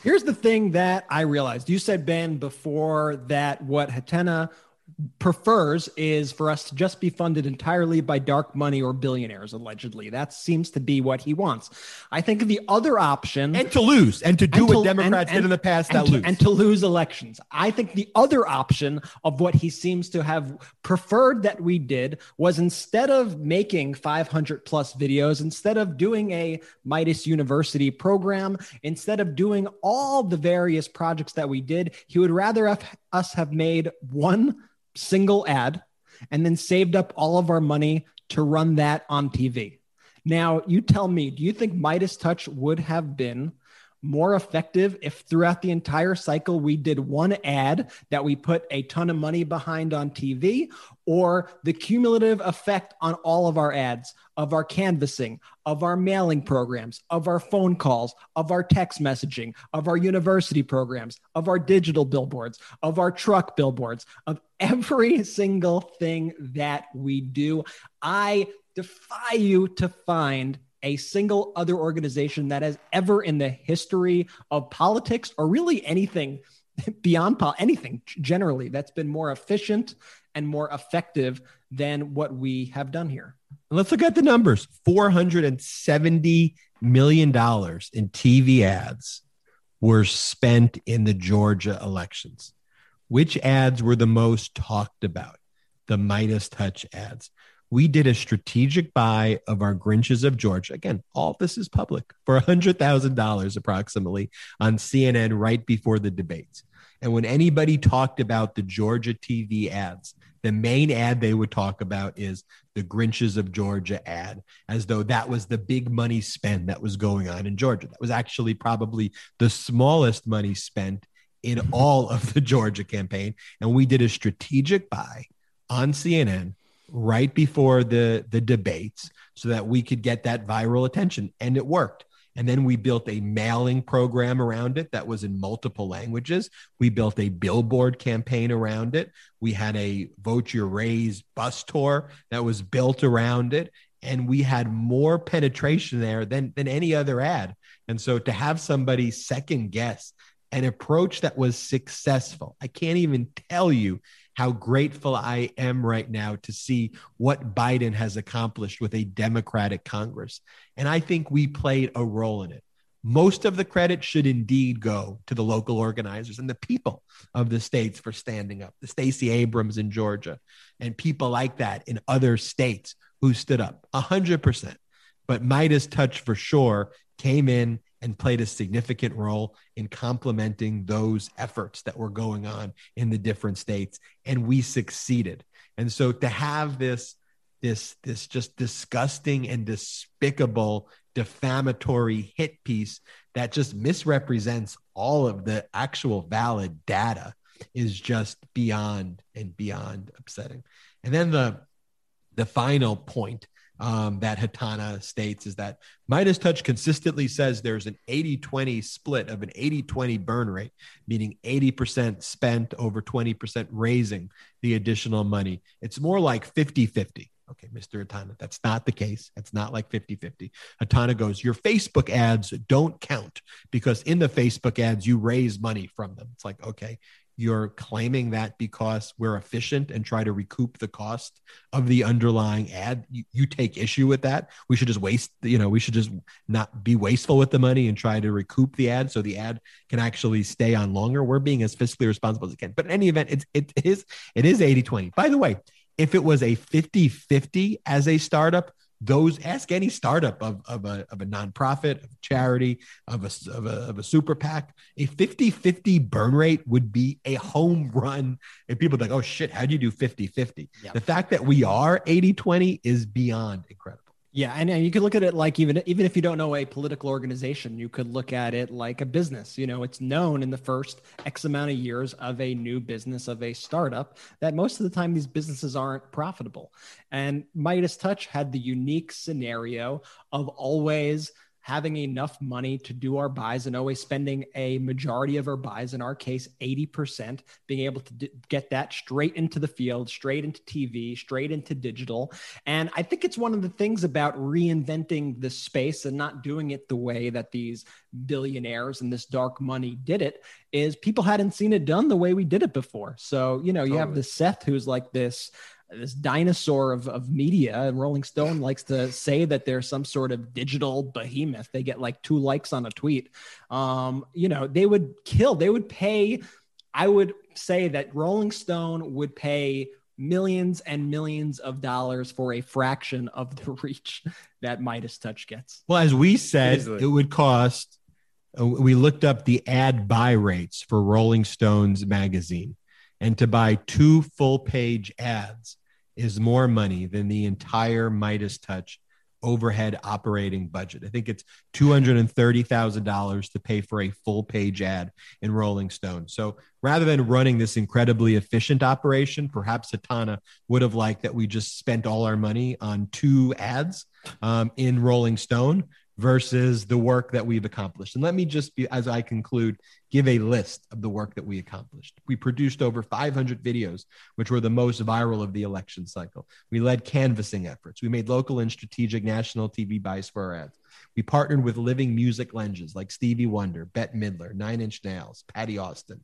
Here's the thing that I realized. You said, Ben, before that what Hettena prefers is for us to just be funded entirely by dark money or billionaires, allegedly. That seems to be what he wants. I think the other option... And to lose, and to do and what to, Democrats and, did in the past, that to, lose. And to lose elections. I think the other option of what he seems to have preferred that we did was, instead of making five hundred plus videos, instead of doing a Meidas University program, instead of doing all the various projects that we did, he would rather have us have made one single ad and then saved up all of our money to run that on T V. Now, you tell me, do you think Meidas Touch would have been more effective if throughout the entire cycle we did one ad that we put a ton of money behind on T V, or the cumulative effect on all of our ads, of our canvassing, of our mailing programs, of our phone calls, of our text messaging, of our university programs, of our digital billboards, of our truck billboards, of every single thing that we do? I defy you to find a single other organization that has ever in the history of politics, or really anything beyond pol- anything generally, that's been more efficient and more effective than what we have done here. And let's look at the numbers. four hundred seventy million dollars in T V ads were spent in the Georgia elections. Which ads were the most talked about? The Meidas Touch ads. We did a strategic buy of our Grinches of Georgia. Again, all this is public, for one hundred thousand dollars approximately on C N N right before the debates. And when anybody talked about the Georgia T V ads, the main ad they would talk about is the Grinches of Georgia ad, as though that was the big money spend that was going on in Georgia. That was actually probably the smallest money spent in all of the Georgia campaign. And we did a strategic buy on C N N right before the, the debates so that we could get that viral attention. And it worked. And then we built a mailing program around it that was in multiple languages. We built a billboard campaign around it. We had a Vote Your Raise bus tour that was built around it. And we had more penetration there than, than any other ad. And so to have somebody second guess an approach that was successful, I can't even tell you how grateful I am right now to see what Biden has accomplished with a Democratic Congress. And I think we played a role in it. Most of the credit should indeed go to the local organizers and the people of the states for standing up. The Stacey Abrams in Georgia and people like that in other states who stood up one hundred percent. But Meidas Touch for sure came in and played a significant role in complementing those efforts that were going on in the different states. And we succeeded. And so to have this, this, this just disgusting and despicable, defamatory hit piece that just misrepresents all of the actual valid data is just beyond and beyond upsetting. And then the, the final point Um, that Hettena states is that Meidas Touch consistently says there's an eighty twenty split of an eighty twenty burn rate, meaning eighty percent spent over twenty percent raising the additional money. It's more like fifty fifty. Okay, Mister Hettena, that's not the case. It's not like fifty fifty. Hettena goes, your Facebook ads don't count because in the Facebook ads, you raise money from them. It's like, okay, you're claiming that because we're efficient and try to recoup the cost of the underlying ad. You, you take issue with that. We should just waste, you know, we should just not be wasteful with the money and try to recoup the ad so the ad can actually stay on longer. We're being as fiscally responsible as we can. But in any event, it's, it is it is eighty twenty. By the way, if it was a fifty fifty as a startup, those ask any startup of, of, a, of a nonprofit, of charity, of a, of a, of a super PAC, a fifty fifty burn rate would be a home run. And people are like, oh shit, how do you do fifty fifty? Yep. The fact that we are eighty twenty is beyond incredible. Yeah, I know. You could look at it like even even if you don't know a political organization, you could look at it like a business. You know, it's known in the first X amount of years of a new business, of a startup, that most of the time these businesses aren't profitable. And Meidas Touch had the unique scenario of always having enough money to do our buys and always spending a majority of our buys, in our case, eighty percent, being able to d- get that straight into the field, straight into T V, straight into digital. And I think it's one of the things about reinventing the space and not doing it the way that these billionaires and this dark money did it is people hadn't seen it done the way we did it before. So, you know, you totally. have the Seth who's like this, this dinosaur of, of media, and Rolling Stone likes to say that they're some sort of digital behemoth. They get like two likes on a tweet. Um, you know, they would kill, they would pay. I would say that Rolling Stone would pay millions and millions of dollars for a fraction of the reach that Meidas Touch gets. Well, as we said, Easily. it would cost, uh, we looked up the ad buy rates for Rolling Stone's magazine, and to buy two full page ads is more money than the entire Meidas Touch overhead operating budget. I think it's two hundred thirty thousand dollars to pay for a full page ad in Rolling Stone. So rather than running this incredibly efficient operation, perhaps Hettena would have liked that we just spent all our money on two ads um, in Rolling Stone versus the work that we've accomplished. And let me just be, as I conclude, give a list of the work that we accomplished. We produced over five hundred videos, which were the most viral of the election cycle. We led canvassing efforts. We made local and strategic national T V buys for our ads. We partnered with living music legends like Stevie Wonder, Bette Midler, Nine Inch Nails, Patty Austin.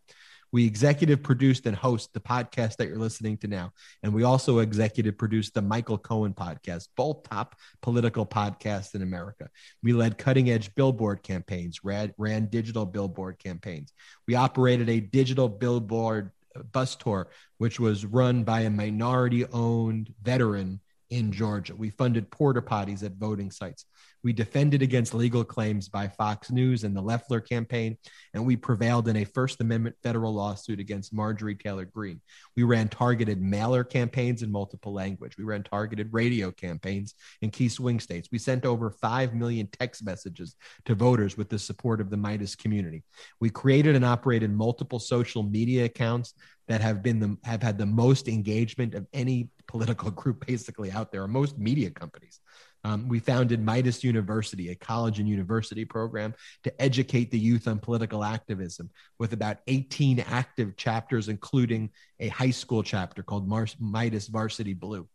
We executive produced and host the podcast that you're listening to now. And we also executive produced the Michael Cohen podcast, both top political podcasts in America. We led cutting edge billboard campaigns, ran, ran digital billboard campaigns. We operated a digital billboard bus tour, which was run by a minority owned veteran in Georgia. We funded porta potties at voting sites. We defended against legal claims by Fox News and the Loeffler campaign, and we prevailed in a First Amendment federal lawsuit against Marjorie Taylor Greene. We ran targeted mailer campaigns in multiple languages. We ran targeted radio campaigns in key swing states. We sent over five million text messages to voters with the support of the Meidas community. We created and operated multiple social media accounts that have been the, have had the most engagement of any political group basically out there, or most media companies. Um, we founded Meidas University, a college and university program to educate the youth on political activism, with about eighteen active chapters, including a high school chapter called Mar- Meidas Varsity Blue.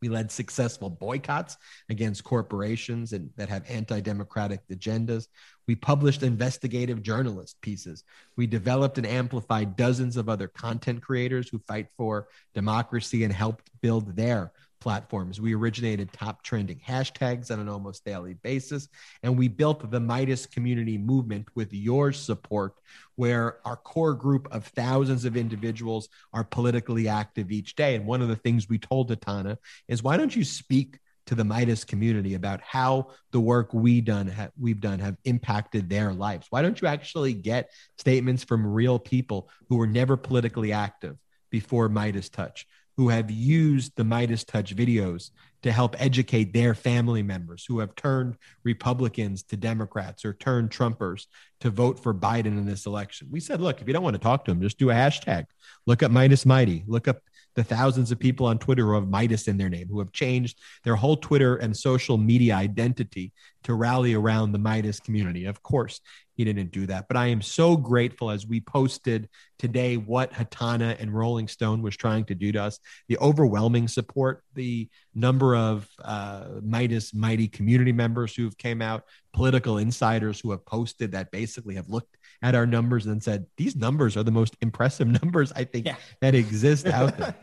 We led successful boycotts against corporations and that have anti-democratic agendas. We published investigative journalist pieces. We developed and amplified dozens of other content creators who fight for democracy and helped build their platforms. We originated top trending hashtags on an almost daily basis, and we built the Meidas community movement with your support, where our core group of thousands of individuals are politically active each day. And one of the things we told Hettena is, why don't you speak to the Meidas community about how the work we done ha- we've done have impacted their lives? Why don't you actually get statements from real people who were never politically active before Meidas Touch, who have used the Meidas Touch videos to help educate their family members, who have turned Republicans to Democrats or turned Trumpers to vote for Biden in this election? We said, look, if you don't want to talk to them, just do a hashtag. Look up Meidas Mighty. Look up the thousands of people on Twitter who have Meidas in their name, who have changed their whole Twitter and social media identity to rally around the Meidas community. Of course, he didn't do that. But I am so grateful, as we posted today, what Hettena and Rolling Stone was trying to do to us, the overwhelming support, the number of uh, Meidas Mighty community members who've came out, political insiders who have posted that basically have looked at our numbers and said, these numbers are the most impressive numbers, I think, yeah. that exist out there.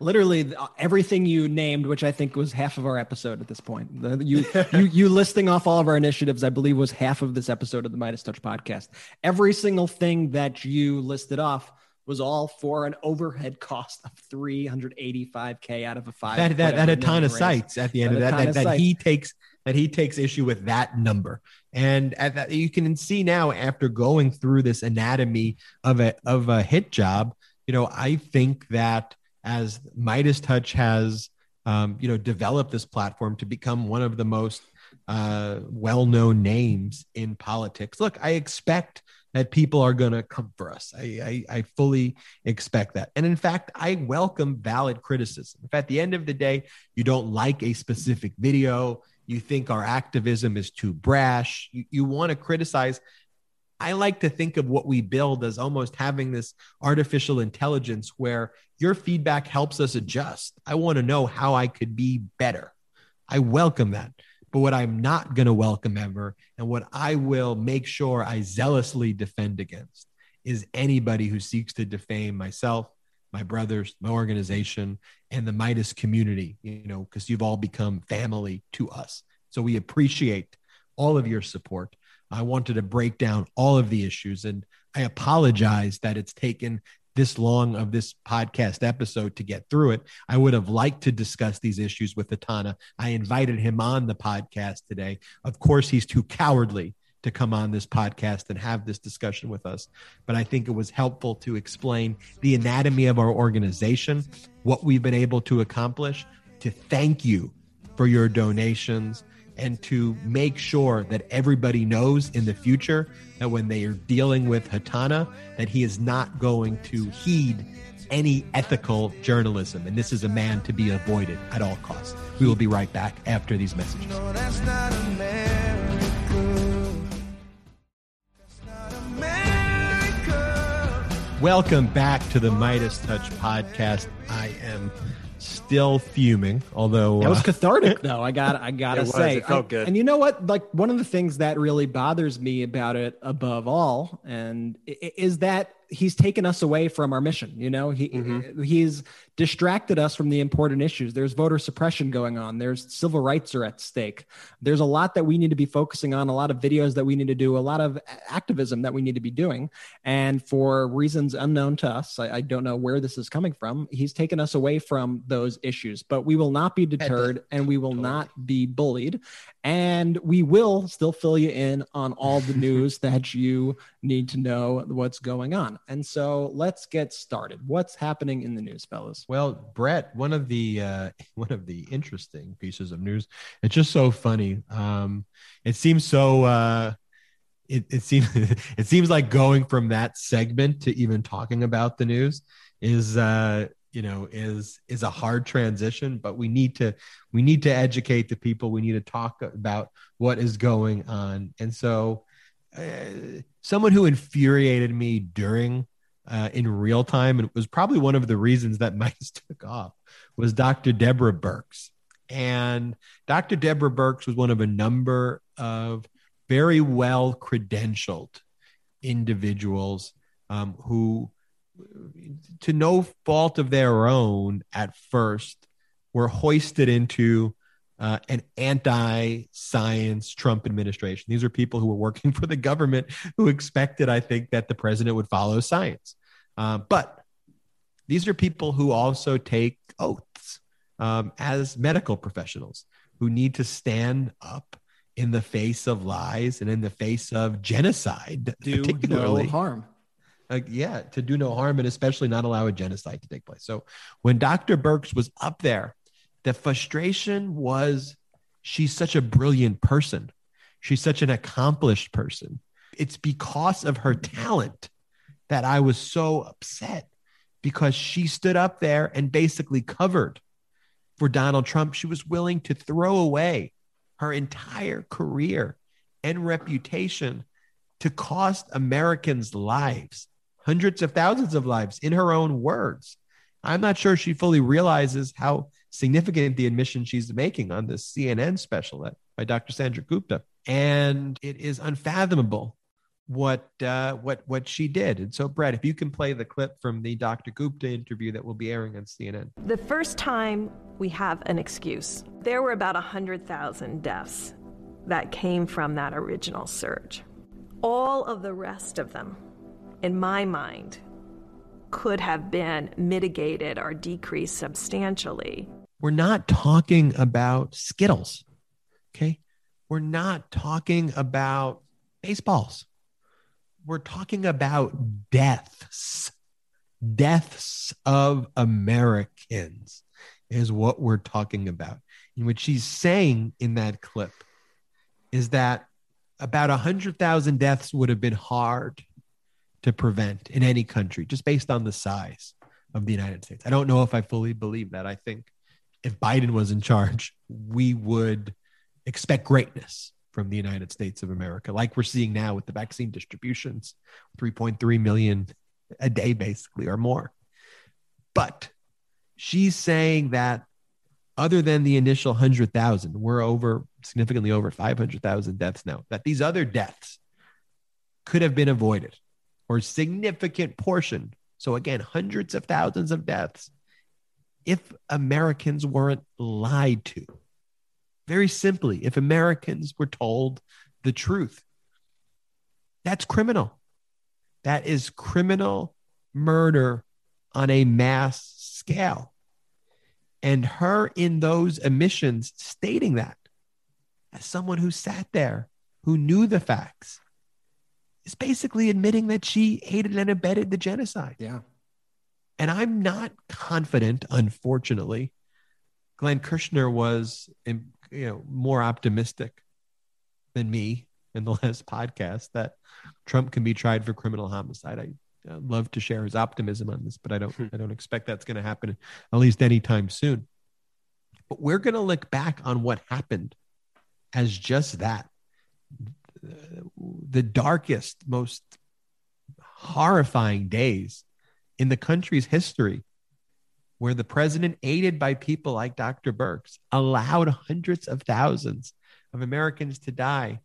Literally everything you named, which I think was half of our episode at this point. The, you, you you listing off all of our initiatives, I believe, was half of this episode of the Meidas Touch podcast. Every single thing that you listed off was all for an overhead cost of three hundred eighty-five thousand out of a five. That that that Hettena cites at the end that of that, that, that he takes that he takes issue with that number. And at that, you can see now, after going through this anatomy of a of a hit job, you know, I think that as Meidas Touch has um, you know, developed this platform to become one of the most uh, well-known names in politics. Look, I expect that people are going to come for us. I, I, I fully expect that. And in fact, I welcome valid criticism. If at the end of the day, you don't like a specific video, you think our activism is too brash, you, you want to criticize. I like to think of what we build as almost having this artificial intelligence where your feedback helps us adjust. I want to know how I could be better. I welcome that. But what I'm not going to welcome ever, and what I will make sure I zealously defend against, is anybody who seeks to defame myself, my brothers, my organization, and the Meidas community, you know, because you've all become family to us. So we appreciate all of your support. I wanted to break down all of the issues, and I apologize that it's taken this long of this podcast episode to get through it. I would have liked to discuss these issues with Hettena. I invited him on the podcast today. Of course, he's too cowardly to come on this podcast and have this discussion with us. But I think it was helpful to explain the anatomy of our organization, what we've been able to accomplish, to thank you for your donations, and to make sure that everybody knows in the future that when they are dealing with Hettena, that he is not going to heed any ethical journalism. And this is a man to be avoided at all costs. We will be right back after these messages. No, that's not America. That's not America. Welcome back to the Meidas Touch podcast. I am still fuming, although it was uh, cathartic though. I got, I gotta say, it felt I, good. And you know what? Like, one of the things that really bothers me about it above all, and is that he's taken us away from our mission. You know, he mm-hmm. he's distracted us from the important issues. There's voter suppression going on. There's civil rights are at stake. There's a lot that we need to be focusing on. A lot of videos that we need to do. A lot of activism that we need to be doing. And for reasons unknown to us, I, I don't know where this is coming from. He's taken us away from those issues. But we will not be deterred, and we will totally. not be bullied. And we will still fill you in on all the news that you need to know what's going on. And so let's get started. What's happening in the news, fellas? Well, Brett, one of the uh, one of the interesting pieces of news. It's just so funny. Um, it seems so. Uh, it it seems it seems like going from that segment to even talking about the news is. Uh, you know, is, is a hard transition, but we need to, we need to educate the people. We need to talk about what is going on. And so uh, someone who infuriated me during uh, in real time, and it was probably one of the reasons that Meidas took off, was Doctor Deborah Birx. And Doctor Deborah Birx was one of a number of very well credentialed individuals um, who, to no fault of their own at first, were hoisted into uh, an anti-science Trump administration. These are people who were working for the government who expected, I think, that the president would follow science. Uh, but these are people who also take oaths um, as medical professionals who need to stand up in the face of lies and in the face of genocide. Do particularly. no harm. Uh, yeah, to do no harm, and especially not allow a genocide to take place. So when Doctor Birx was up there, the frustration was, she's such a brilliant person. She's such an accomplished person. It's because of her talent that I was so upset, because she stood up there and basically covered for Donald Trump. She was willing to throw away her entire career and reputation to cost Americans lives. Hundreds of thousands of lives, in her own words. I'm not sure she fully realizes how significant the admission she's making on this C N N special by Doctor Sandra Gupta. And it is unfathomable what uh, what what she did. And so, Brett, if you can play the clip from the Doctor Gupta interview that will be airing on C N N. The first time we have an excuse, there were about one hundred thousand deaths that came from that original surge. All of the rest of them, in my mind, could have been mitigated or decreased substantially. We're not talking about Skittles, okay? We're not talking about baseballs. We're talking about deaths, deaths of Americans. is what we're talking about. And what she's saying in that clip is that about one hundred thousand deaths would have been hard to prevent in any country, just based on the size of the United States. I don't know if I fully believe that. I think if Biden was in charge, we would expect greatness from the United States of America, like we're seeing now with the vaccine distributions, three point three million a day, basically, or more. But she's saying that other than the initial one hundred thousand, we're over significantly over five hundred thousand deaths now, that these other deaths could have been avoided, or significant portion. So again, hundreds of thousands of deaths if Americans weren't lied to. Very simply, if Americans were told the truth. That's criminal. That is criminal murder on a mass scale. And her in those emissions stating that, as someone who sat there, who knew the facts, is basically admitting that she aided and abetted the genocide. Yeah. And I'm not confident, unfortunately. Glenn Kirschner was, you know, more optimistic than me in the last podcast that Trump can be tried for criminal homicide. I uh, love to share his optimism on this, but I don't, I don't expect that's going to happen at least anytime soon. But we're going to look back on what happened as just that, the darkest, most horrifying days in the country's history, where the president, aided by people like Doctor Birx, allowed hundreds of thousands of Americans to die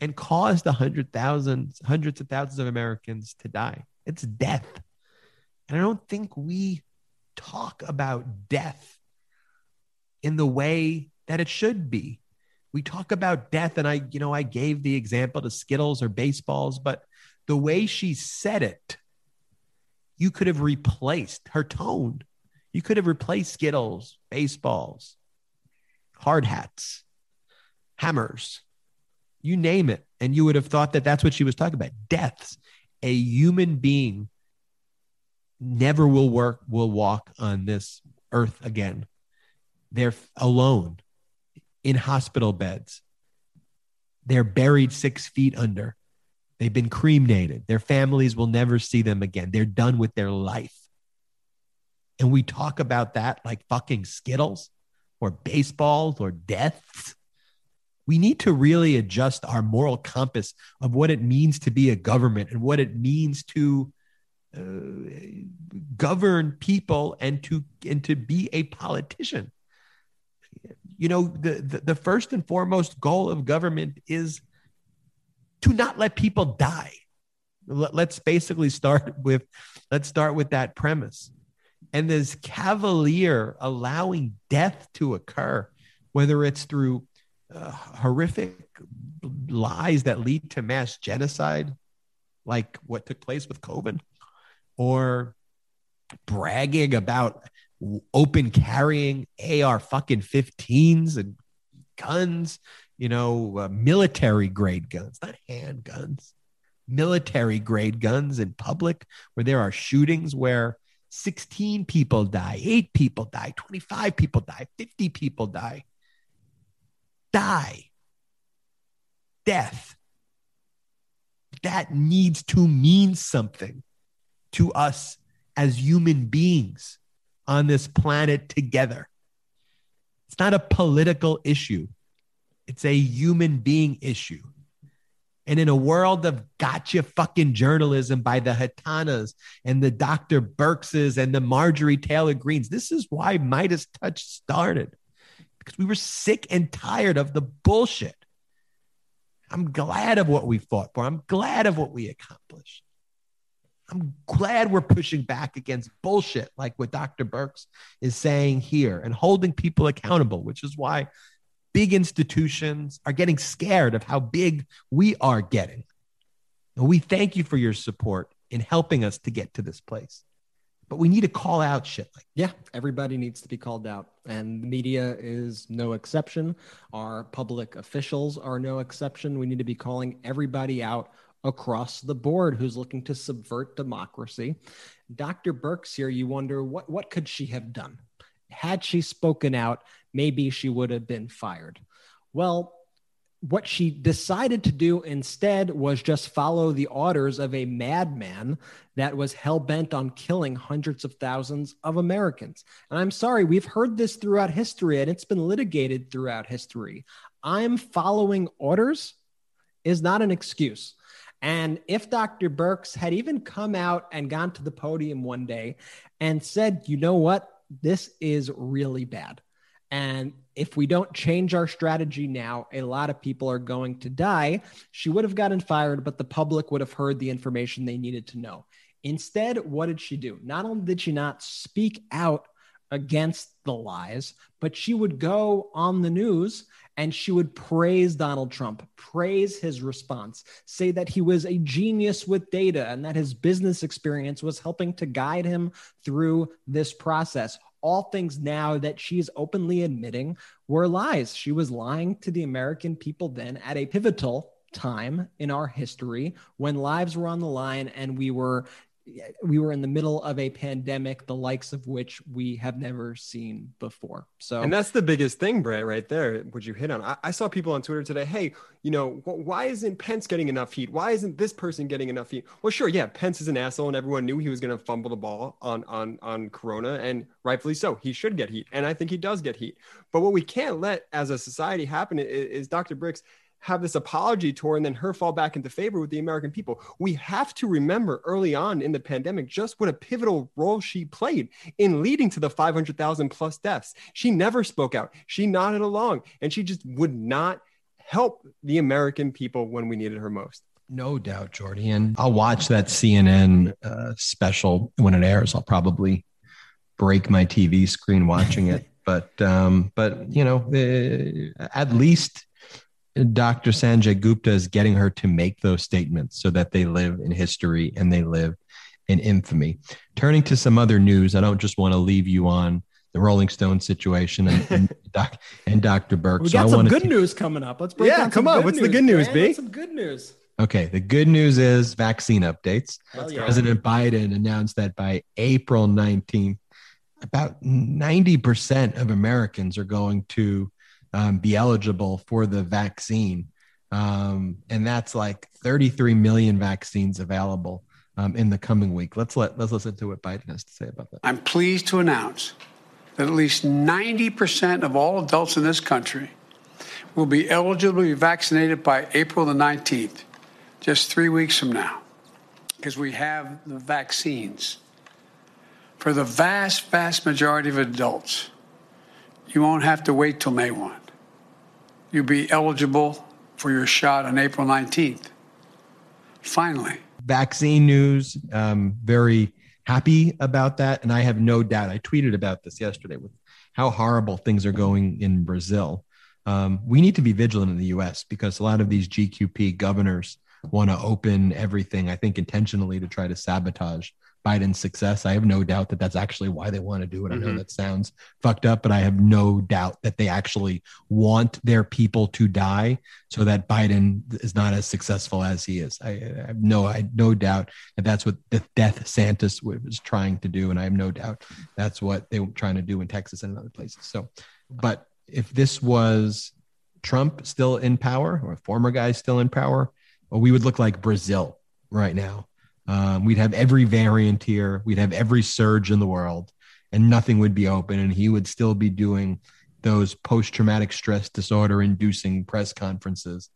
and caused one hundred thousand, hundreds of thousands of Americans to die. It's death. And I don't think we talk about death in the way that it should be. We talk about death, and I, you know, I gave the example to Skittles or baseballs, but the way she said it, you could have replaced her tone. You could have replaced Skittles, baseballs, hard hats, hammers, you name it. And you would have thought that that's what she was talking about. Deaths. A human being never will work, will walk on this earth again. They're alone in hospital beds. They're buried six feet under. They've been cremated. Their families will never see them again. They're done with their life. And we talk about that like fucking Skittles or baseballs or deaths. We need to really adjust our moral compass of what it means to be a government and what it means to uh, govern people and to and to be a politician. You know, the, the, the first and foremost goal of government is to not let people die. Let's basically start with, let's start with that premise. And this cavalier allowing death to occur, whether it's through uh, horrific lies that lead to mass genocide, like what took place with COVID, or bragging about open carrying A R fucking fifteens and guns, you know, uh, military grade guns, not handguns, military grade guns in public, where there are shootings where sixteen people die, eight people die, twenty-five people die, fifty people die. Die. Death. That needs to mean something to us as human beings on this planet together. It's not a political issue. It's a human being issue. And in a world of gotcha fucking journalism by the Hettenas and the Doctor Birxes and the Marjorie Taylor Greenes, this is why Meidas Touch started, because we were sick and tired of the bullshit. I'm glad of what we fought for. I'm glad of what we accomplished. I'm glad we're pushing back against bullshit like what Doctor Birx is saying here and holding people accountable, which is why big institutions are getting scared of how big we are getting. And we thank you for your support in helping us to get to this place. But we need to call out shit like that. Yeah, everybody needs to be called out. And the media is no exception. Our public officials are no exception. We need to be calling everybody out across the board who's looking to subvert democracy. Doctor Birx here, you wonder, what, what could she have done? had she spoken out, maybe she would have been fired. Well, what she decided to do instead was just follow the orders of a madman that was hell-bent on killing hundreds of thousands of Americans. And I'm sorry, we've heard this throughout history, and it's been litigated throughout history. I'm following orders is not an excuse. And if Doctor Birx had even come out and gone to the podium one day and said, you know what, this is really bad, and if we don't change our strategy now, a lot of people are going to die, she would have gotten fired, but the public would have heard the information they needed to know. Instead, what did she do? Not only did she not speak out against the lies, but she would go on the news and she would praise Donald Trump, praise his response, say that he was a genius with data and that his business experience was helping to guide him through this process. All things now that she's openly admitting were lies. She was lying to the American people then at a pivotal time in our history when lives were on the line and we were we were in the middle of a pandemic, the likes of which we have never seen before. So, and that's the biggest thing, Brett, right there, what you hit on. I, I saw people on Twitter today, hey, you know, why isn't Pence getting enough heat? Why isn't this person getting enough heat? Well, sure, yeah, Pence is an asshole and everyone knew he was going to fumble the ball on, on, on Corona, and rightfully so. He should get heat, and I think he does get heat. But what we can't let as a society happen is, is Doctor Birx have this apology tour and then her fall back into favor with the American people. We have to remember early on in the pandemic just what a pivotal role she played in leading to the five hundred thousand plus deaths. She never spoke out. She nodded along, and she just would not help the American people when we needed her most. No doubt, Jordy. And I'll watch that C N N uh, special when it airs. I'll probably break my T V screen watching it. But, um, but you know, uh, at least Doctor Sanjay Gupta is getting her to make those statements so that they live in history and they live in infamy. Turning to some other news, I don't just want to leave you on the Rolling Stone situation and, and, doc, and Doctor Birx. We got so some good to, news coming up. Let's break yeah, down come some on. Good What's news, the good news, man? B? Some good news. Okay, the good news is vaccine updates. Yeah. President Biden announced that by April nineteenth, about ninety percent of Americans are going to Um, be eligible for the vaccine. Um, and that's like thirty-three million vaccines available um, in the coming week. Let's let, let's listen to what Biden has to say about that. I'm pleased to announce that at least ninety percent of all adults in this country will be eligible to be vaccinated by April the nineteenth, just three weeks from now, because we have the vaccines. For the vast, vast majority of adults, you won't have to wait till May first. You'll be eligible for your shot on April nineteenth. Finally. Vaccine news. Um, very happy about that. And I have no doubt. I tweeted about this yesterday with how horrible things are going in Brazil. Um, we need to be vigilant in the U S because a lot of these G Q P governors want to open everything, I think, intentionally to try to sabotage Biden's success. I have no doubt that that's actually why they want to do it. I know mm-hmm. that sounds fucked up, but I have no doubt that they actually want their people to die so that Biden is not as successful as he is. I, I have no, I no doubt that that's what the death Santis was trying to do. And I have no doubt that's what they were trying to do in Texas and other places. So, but if this was Trump still in power or a former guy still in power, well, we would look like Brazil right now. Um, we'd have every variant here. We'd have every surge in the world and nothing would be open. And he would still be doing those post-traumatic stress disorder inducing press conferences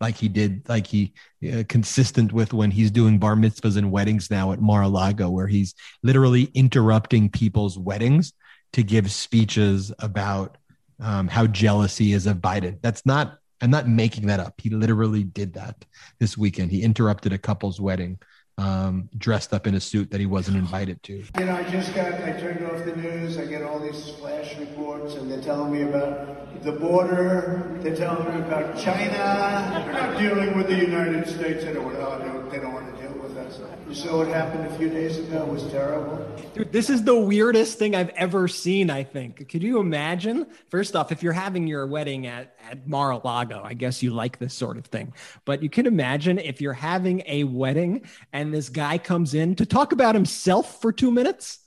like he did, like he uh, consistent with when he's doing bar mitzvahs and weddings now at Mar-a-Lago, where he's literally interrupting people's weddings to give speeches about um, how jealous he is of Biden. That's not, I'm not making that up. He literally did that this weekend. He interrupted a couple's wedding Um, dressed up in a suit that he wasn't invited to. You know, I just got, I turned off the news, I get all these flash reports, and they're telling me about the border, they're telling me about China, they're not dealing with the United States, they don't, oh, they don't want to deal with us. You saw what happened a few days ago, it was terrible. Dude, this is the weirdest thing I've ever seen, I think. Could you imagine? First off, if you're having your wedding at, at Mar-a-Lago, I guess you like this sort of thing. But you can imagine if you're having a wedding and this guy comes in to talk about himself for two minutes.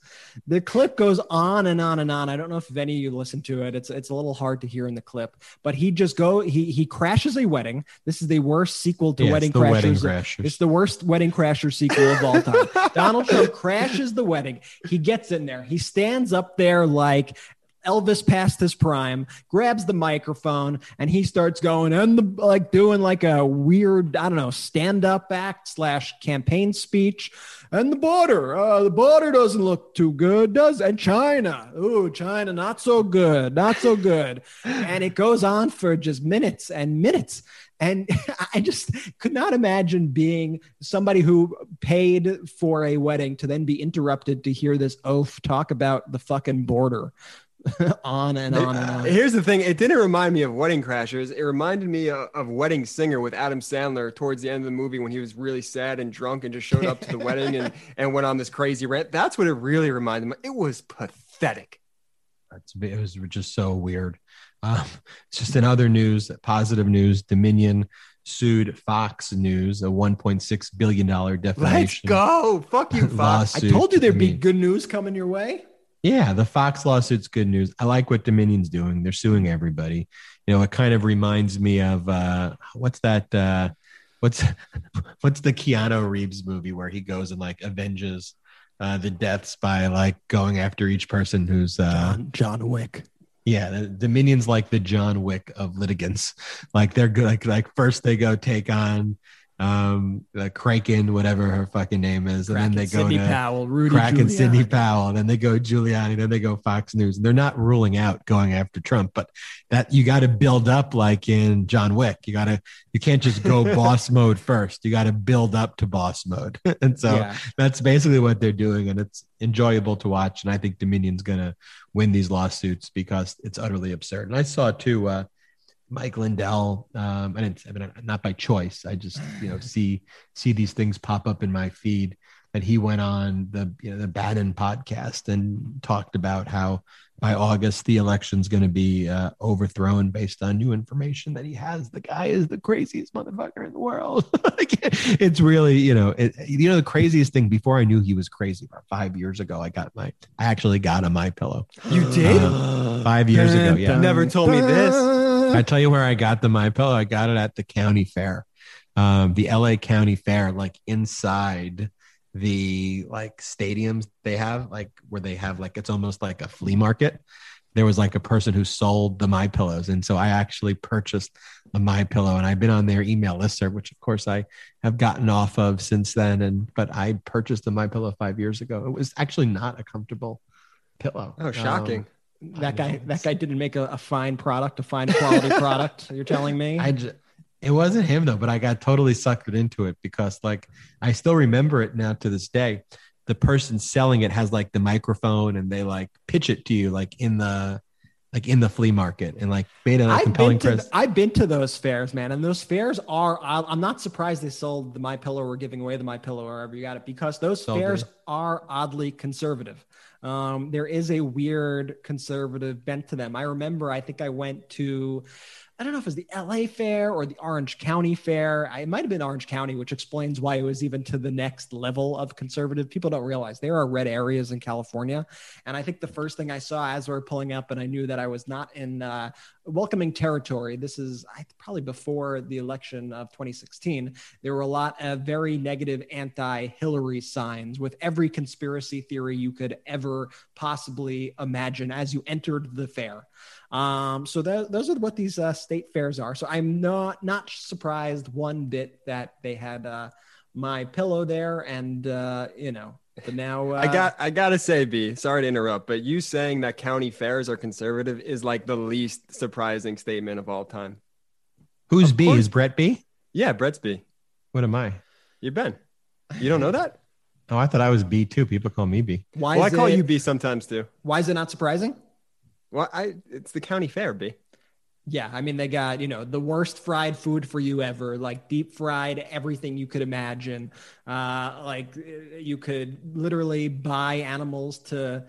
The clip goes on and on and on. I don't know if any of you listened to it. It's it's a little hard to hear in the clip, but he just go he he crashes a wedding. This is the worst sequel to yeah, Wedding, Crashers. Wedding Crashers. It's the worst Wedding Crasher sequel of all time. Donald Trump crashes the wedding. He gets in there. He stands up there like Elvis past his prime, grabs the microphone, and he starts going and the, like doing like a weird, I don't know, stand up act slash campaign speech. And the border, uh, the border doesn't look too good, does? And China, ooh, China, not so good, not so good. And it goes on for just minutes and minutes. And I just could not imagine being somebody who paid for a wedding to then be interrupted to hear this oaf talk about the fucking border. on and on and on. Here's the thing. It didn't remind me of Wedding Crashers. It reminded me of, of Wedding Singer with Adam Sandler towards the end of the movie when he was really sad and drunk and just showed up to the wedding and, and went on this crazy rant. That's what it really reminded me. It was pathetic. It was just so weird. Um, just in other news, positive news, Dominion sued Fox News, a one point six billion dollars defamation. Let's go. Fuck you, Fox. I told you there'd be good news coming your way. Yeah, the Fox lawsuit's good news. I like what Dominion's doing. They're suing everybody. You know, it kind of reminds me of uh, what's that? Uh, what's what's the Keanu Reeves movie where he goes and like avenges uh, the deaths by like going after each person who's uh, John, John Wick. Yeah, Dominion's like the John Wick of litigants. Like they're good. Like, like first they go take on. Um, the Kraken, whatever her fucking name is, and Kraken, then they go Sidney to Powell, Rudy Kraken, Giuliani. Sidney Powell, and then they go Giuliani, then they go Fox News. And they're not ruling out going after Trump, but that you got to build up like in John Wick. You got to, you can't just go boss mode first. You got to build up to boss mode, and so yeah. That's basically what they're doing, and it's enjoyable to watch. And I think Dominion's gonna win these lawsuits because it's utterly absurd. And I saw too. Uh, Mike Lindell, um, I didn't, I mean, not by choice. I just, you know, see, see these things pop up in my feed that he went on the, you know, the Bannon podcast and talked about how by August, the election's going to be uh, overthrown based on new information that he has. The guy is the craziest motherfucker in the world. Like, it's really, you know, it, you know, the craziest thing before I knew he was crazy about five years ago, I got my, I actually got a MyPillow. You did? Um, five years ago. Yeah. You never told me this. I tell you where I got the MyPillow. I got it at the county fair, um, the L A County Fair, like inside the like stadiums they have, like where they have like it's almost like a flea market. There was like a person who sold the MyPillows. And so I actually purchased a MyPillow and I've been on their email listserv, which of course I have gotten off of since then. And but I purchased the MyPillow five years ago. It was actually not a comfortable pillow. Oh, shocking. Um, That guy, that guy didn't make a, a fine product, a fine quality product. You're telling me? I just, it wasn't him though, but I got totally suckered into it because like, I still remember it now to this day. The person selling it has like the microphone and they like pitch it to you, like in the, like in the flea market and like made a like, compelling press. I've been to those fairs, man. And those fairs are, I'll, I'm not surprised they sold the MyPillow or giving away the MyPillow or wherever you got it, because those sold fairs it. Are oddly conservative. Um, there is a weird conservative bent to them. I remember, I think I went to, I don't know if it was the L A fair or the Orange County fair. It might've been Orange County, which explains why it was even to the next level of conservative. People don't realize there are red areas in California. And I think the first thing I saw as we were pulling up and I knew that I was not in uh, welcoming territory. This is I, probably before the election of twenty sixteen. There were a lot of very negative anti-Hillary signs with every conspiracy theory you could ever possibly imagine as you entered the fair. Um, so th- those are what these uh, state fairs are. So I'm not not surprised one bit that they had uh, MyPillow there, and uh, you know. But now uh, I got I gotta say, B, sorry to interrupt, but you saying that county fairs are conservative is like the least surprising statement of all time. Who's of B? Course. Is Brett B? Yeah, Brett's B. What am I? You're Ben. You don't know that? Oh, I thought I was B too. People call me B. Why? Well, is I call it, you B sometimes too. Why is it not surprising? Well, I it's the county fair, B. Yeah, I mean, they got, you know, the worst fried food for you ever, like deep fried everything you could imagine. Uh, like you could literally buy animals to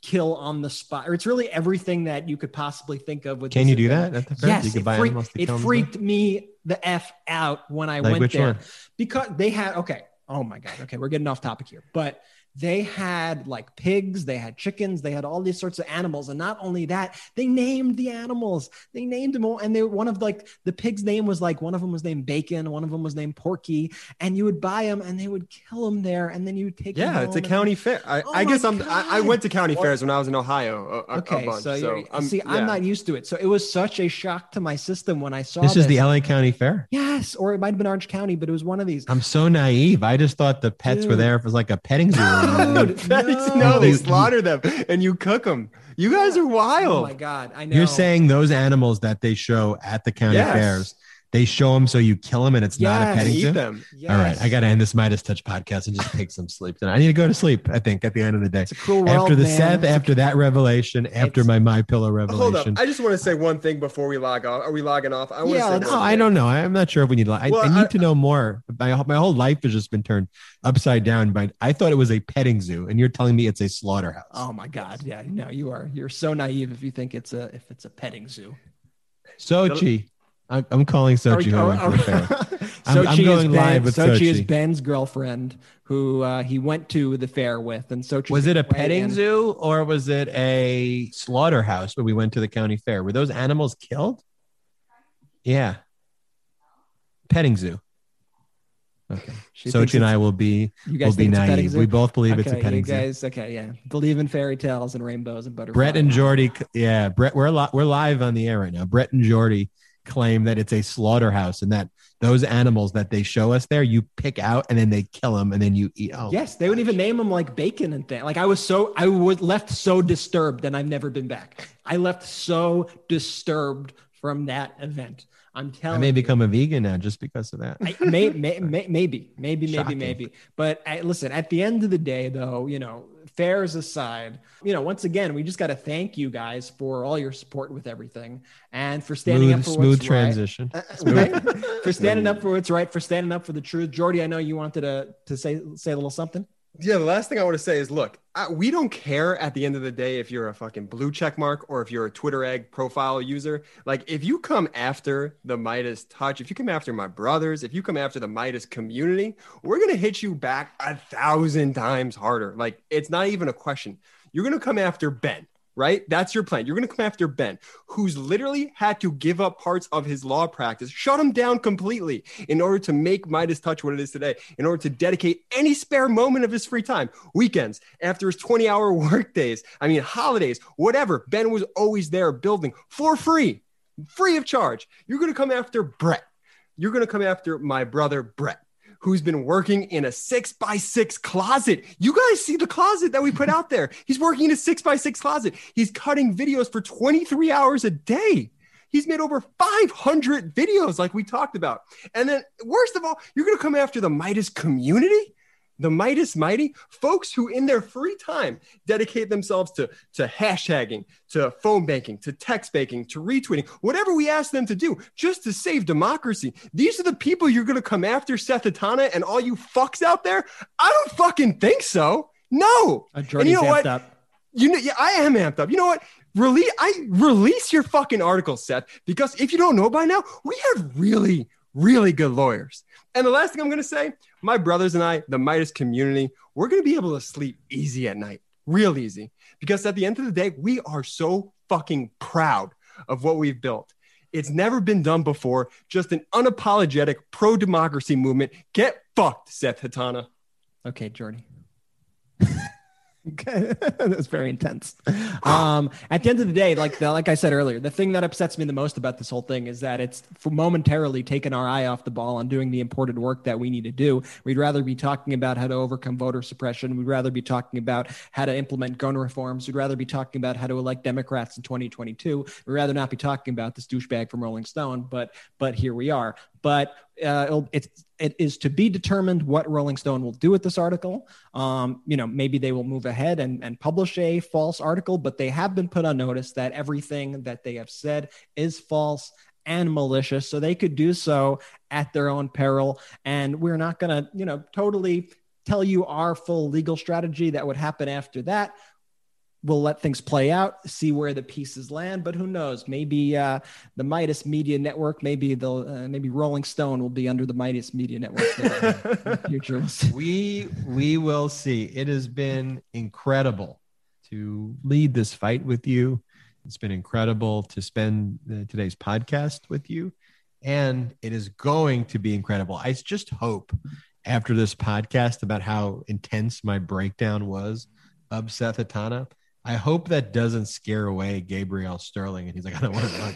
kill on the spot. Or it's really everything that you could possibly think of. With Can you do that at the fair? Yes, you could buy freaked, animals to kill it freaked them? Me the F out when I like went which there. One? Because they had, okay, oh my God. Okay, we're getting off topic here. But They had like pigs, they had chickens, they had all these sorts of animals. And not only that, they named the animals, they named them all. And they were one of like, the pig's name was like, one of them was named Bacon, one of them was named Porky, and you would buy them and they would kill them there. And then you would take yeah, them it's a county fair. I, oh I guess I'm, I, I went to county or, fairs when I was in Ohio. A, okay. A bunch, so so I'm, see, yeah. I'm not used to it. So it was such a shock to my system when I saw this. This is the L A County Fair? Yes. Or it might've been Orange County, but it was one of these. I'm so naive. I just thought the pets Dude. were there. If it was like a petting zoo. No, no. no, they slaughter them and you cook them. You guys are wild. Oh my God, I know. You're saying those animals that they show at the county yes. fairs, they show them so you kill them and it's yes. not a petting zoo? Eat them. Yes. All right, I got to end this Meidas Touch podcast and just take some sleep. And I need to go to sleep, I think, at the end of the day. It's a cruel world, after the man. Seth, after that revelation, after it's... my MyPillow revelation. Hold up, I just want to say one thing before we log off. Are we logging off? I want yeah, to say no, I don't know. I'm not sure if we need to. I, well, I need I, to know more. My, my whole life has just been turned upside down. But I thought it was a petting zoo, and you're telling me it's a slaughterhouse. Oh my God! Yeah, no, you are. You're so naive if you think it's a if it's a petting zoo. Sochi, I'm, I'm calling Sochi. Are we, are, are, I'm, Sochi I'm going live with Sochi. Sochi is Ben's girlfriend, who uh, he went to the fair with, and Sochi. Was it a petting in. zoo or was it a slaughterhouse where we went to the county fair? Were those animals killed? Yeah, petting zoo. Okay. She Sochi and I will be you guys will be naive. We both believe okay, it's a petting zoo. You guys, zoo. okay, yeah. Believe in fairy tales and rainbows and butterflies. Brett and Jordy, yeah, Brett, we're li- we're live on the air right now. Brett and Jordy claim that it's a slaughterhouse and that those animals that they show us there, you pick out and then they kill them and then you eat. Oh, yes, they gosh. would even name them like bacon and things. Like I was so I was left so disturbed, and I've never been back. I left so disturbed from that event. I'm telling I may you. become a vegan now just because of that. I, may, may, may, maybe, maybe, Shocking. maybe, maybe. But I, listen, at the end of the day, though, you know, fairs aside, you know, once again, we just got to thank you guys for all your support with everything and for standing smooth, up for smooth what's transition. Right. Smooth. Right? For standing up for what's right, for standing up for the truth. Jordy, I know you wanted to, to say, say a little something. Yeah, the last thing I want to say is, look, I, we don't care at the end of the day if you're a fucking blue check mark or if you're a Twitter egg profile user. Like, if you come after the Meidas Touch, if you come after my brothers, if you come after the Meidas community, we're going to hit you back a thousand times harder. Like, it's not even a question. You're going to come after Ben, right? That's your plan. You're going to come after Ben, who's literally had to give up parts of his law practice, shut him down completely in order to make Meidas Touch what it is today, in order to dedicate any spare moment of his free time, weekends, after his twenty-hour work days, I mean, holidays, whatever. Ben was always there building for free, free of charge. You're going to come after Brett. You're going to come after my brother, Brett, who's been working in a six by six closet. You guys see the closet that we put out there. He's working in a six by six closet. He's cutting videos for twenty-three hours a day. He's made over five hundred videos like we talked about. And then worst of all, you're going to come after the Meidas community, the Meidas Mighty, folks who in their free time dedicate themselves to, to hashtagging, to phone banking, to text banking, to retweeting, whatever we ask them to do just to save democracy. These are the people you're going to come after, Seth Hettena and all you fucks out there? I don't fucking think so. No. Uh, and you know what? Up. You know, yeah, I am amped up. You know what? Release, I release your fucking article, Seth, because if you don't know by now, we have really, really good lawyers. And the last thing I'm going to say, my brothers and I, the Meidas community, we're going to be able to sleep easy at night, real easy, because at the end of the day, we are so fucking proud of what we've built. It's never been done before. Just an unapologetic pro-democracy movement. Get fucked, Seth Hettena. Okay, Jordy. Okay. That was very intense. Um, at the end of the day, like the, like I said earlier, the thing that upsets me the most about this whole thing is that it's momentarily taken our eye off the ball on doing the important work that we need to do. We'd rather be talking about how to overcome voter suppression. We'd rather be talking about how to implement gun reforms. We'd rather be talking about how to elect Democrats in twenty twenty-two. We'd rather not be talking about this douchebag from Rolling Stone, but but here we are. But uh, it's it is to be determined what Rolling Stone will do with this article. Um, you know, maybe they will move ahead and, and publish a false article, but they have been put on notice that everything that they have said is false and malicious. So they could do so at their own peril. And we're not going to, you know, totally tell you our full legal strategy that would happen after that. we'll let things play out, see where the pieces land. But who knows? Maybe uh, the Meidas Media Network, maybe the uh, maybe Rolling Stone will be under the Meidas Media Network in the future. We we will see. It has been incredible to lead this fight with you. It's been incredible to spend the, today's podcast with you, and it is going to be incredible. I just hope after this podcast about how intense my breakdown was of Seth Hettena, I hope that doesn't scare away Gabriel Sterling. And he's like, I don't want to talk.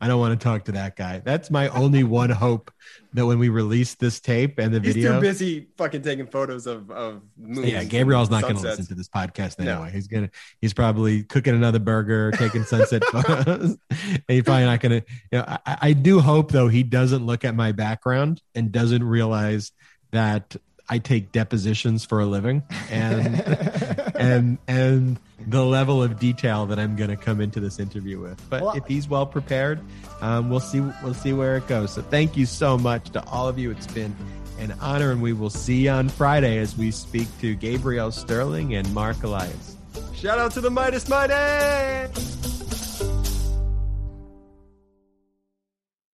I don't want to talk to that guy. That's my only one hope, that when we release this tape and the he's video, he's too busy fucking taking photos of, of movies. Yeah. Gabriel's not going to listen to this podcast anyway. No. He's going to, he's probably cooking another burger, taking sunset photos. And he's probably not going to, you know, I, I do hope though, he doesn't look at my background and doesn't realize that I take depositions for a living, and and and the level of detail that I'm going to come into this interview with. But well, if he's well prepared, um, we'll see we'll see where it goes. So thank you so much to all of you. It's been an honor, and we will see you on Friday as we speak to Gabriel Sterling and Mark Elias. Shout out to the Meidas Meidas!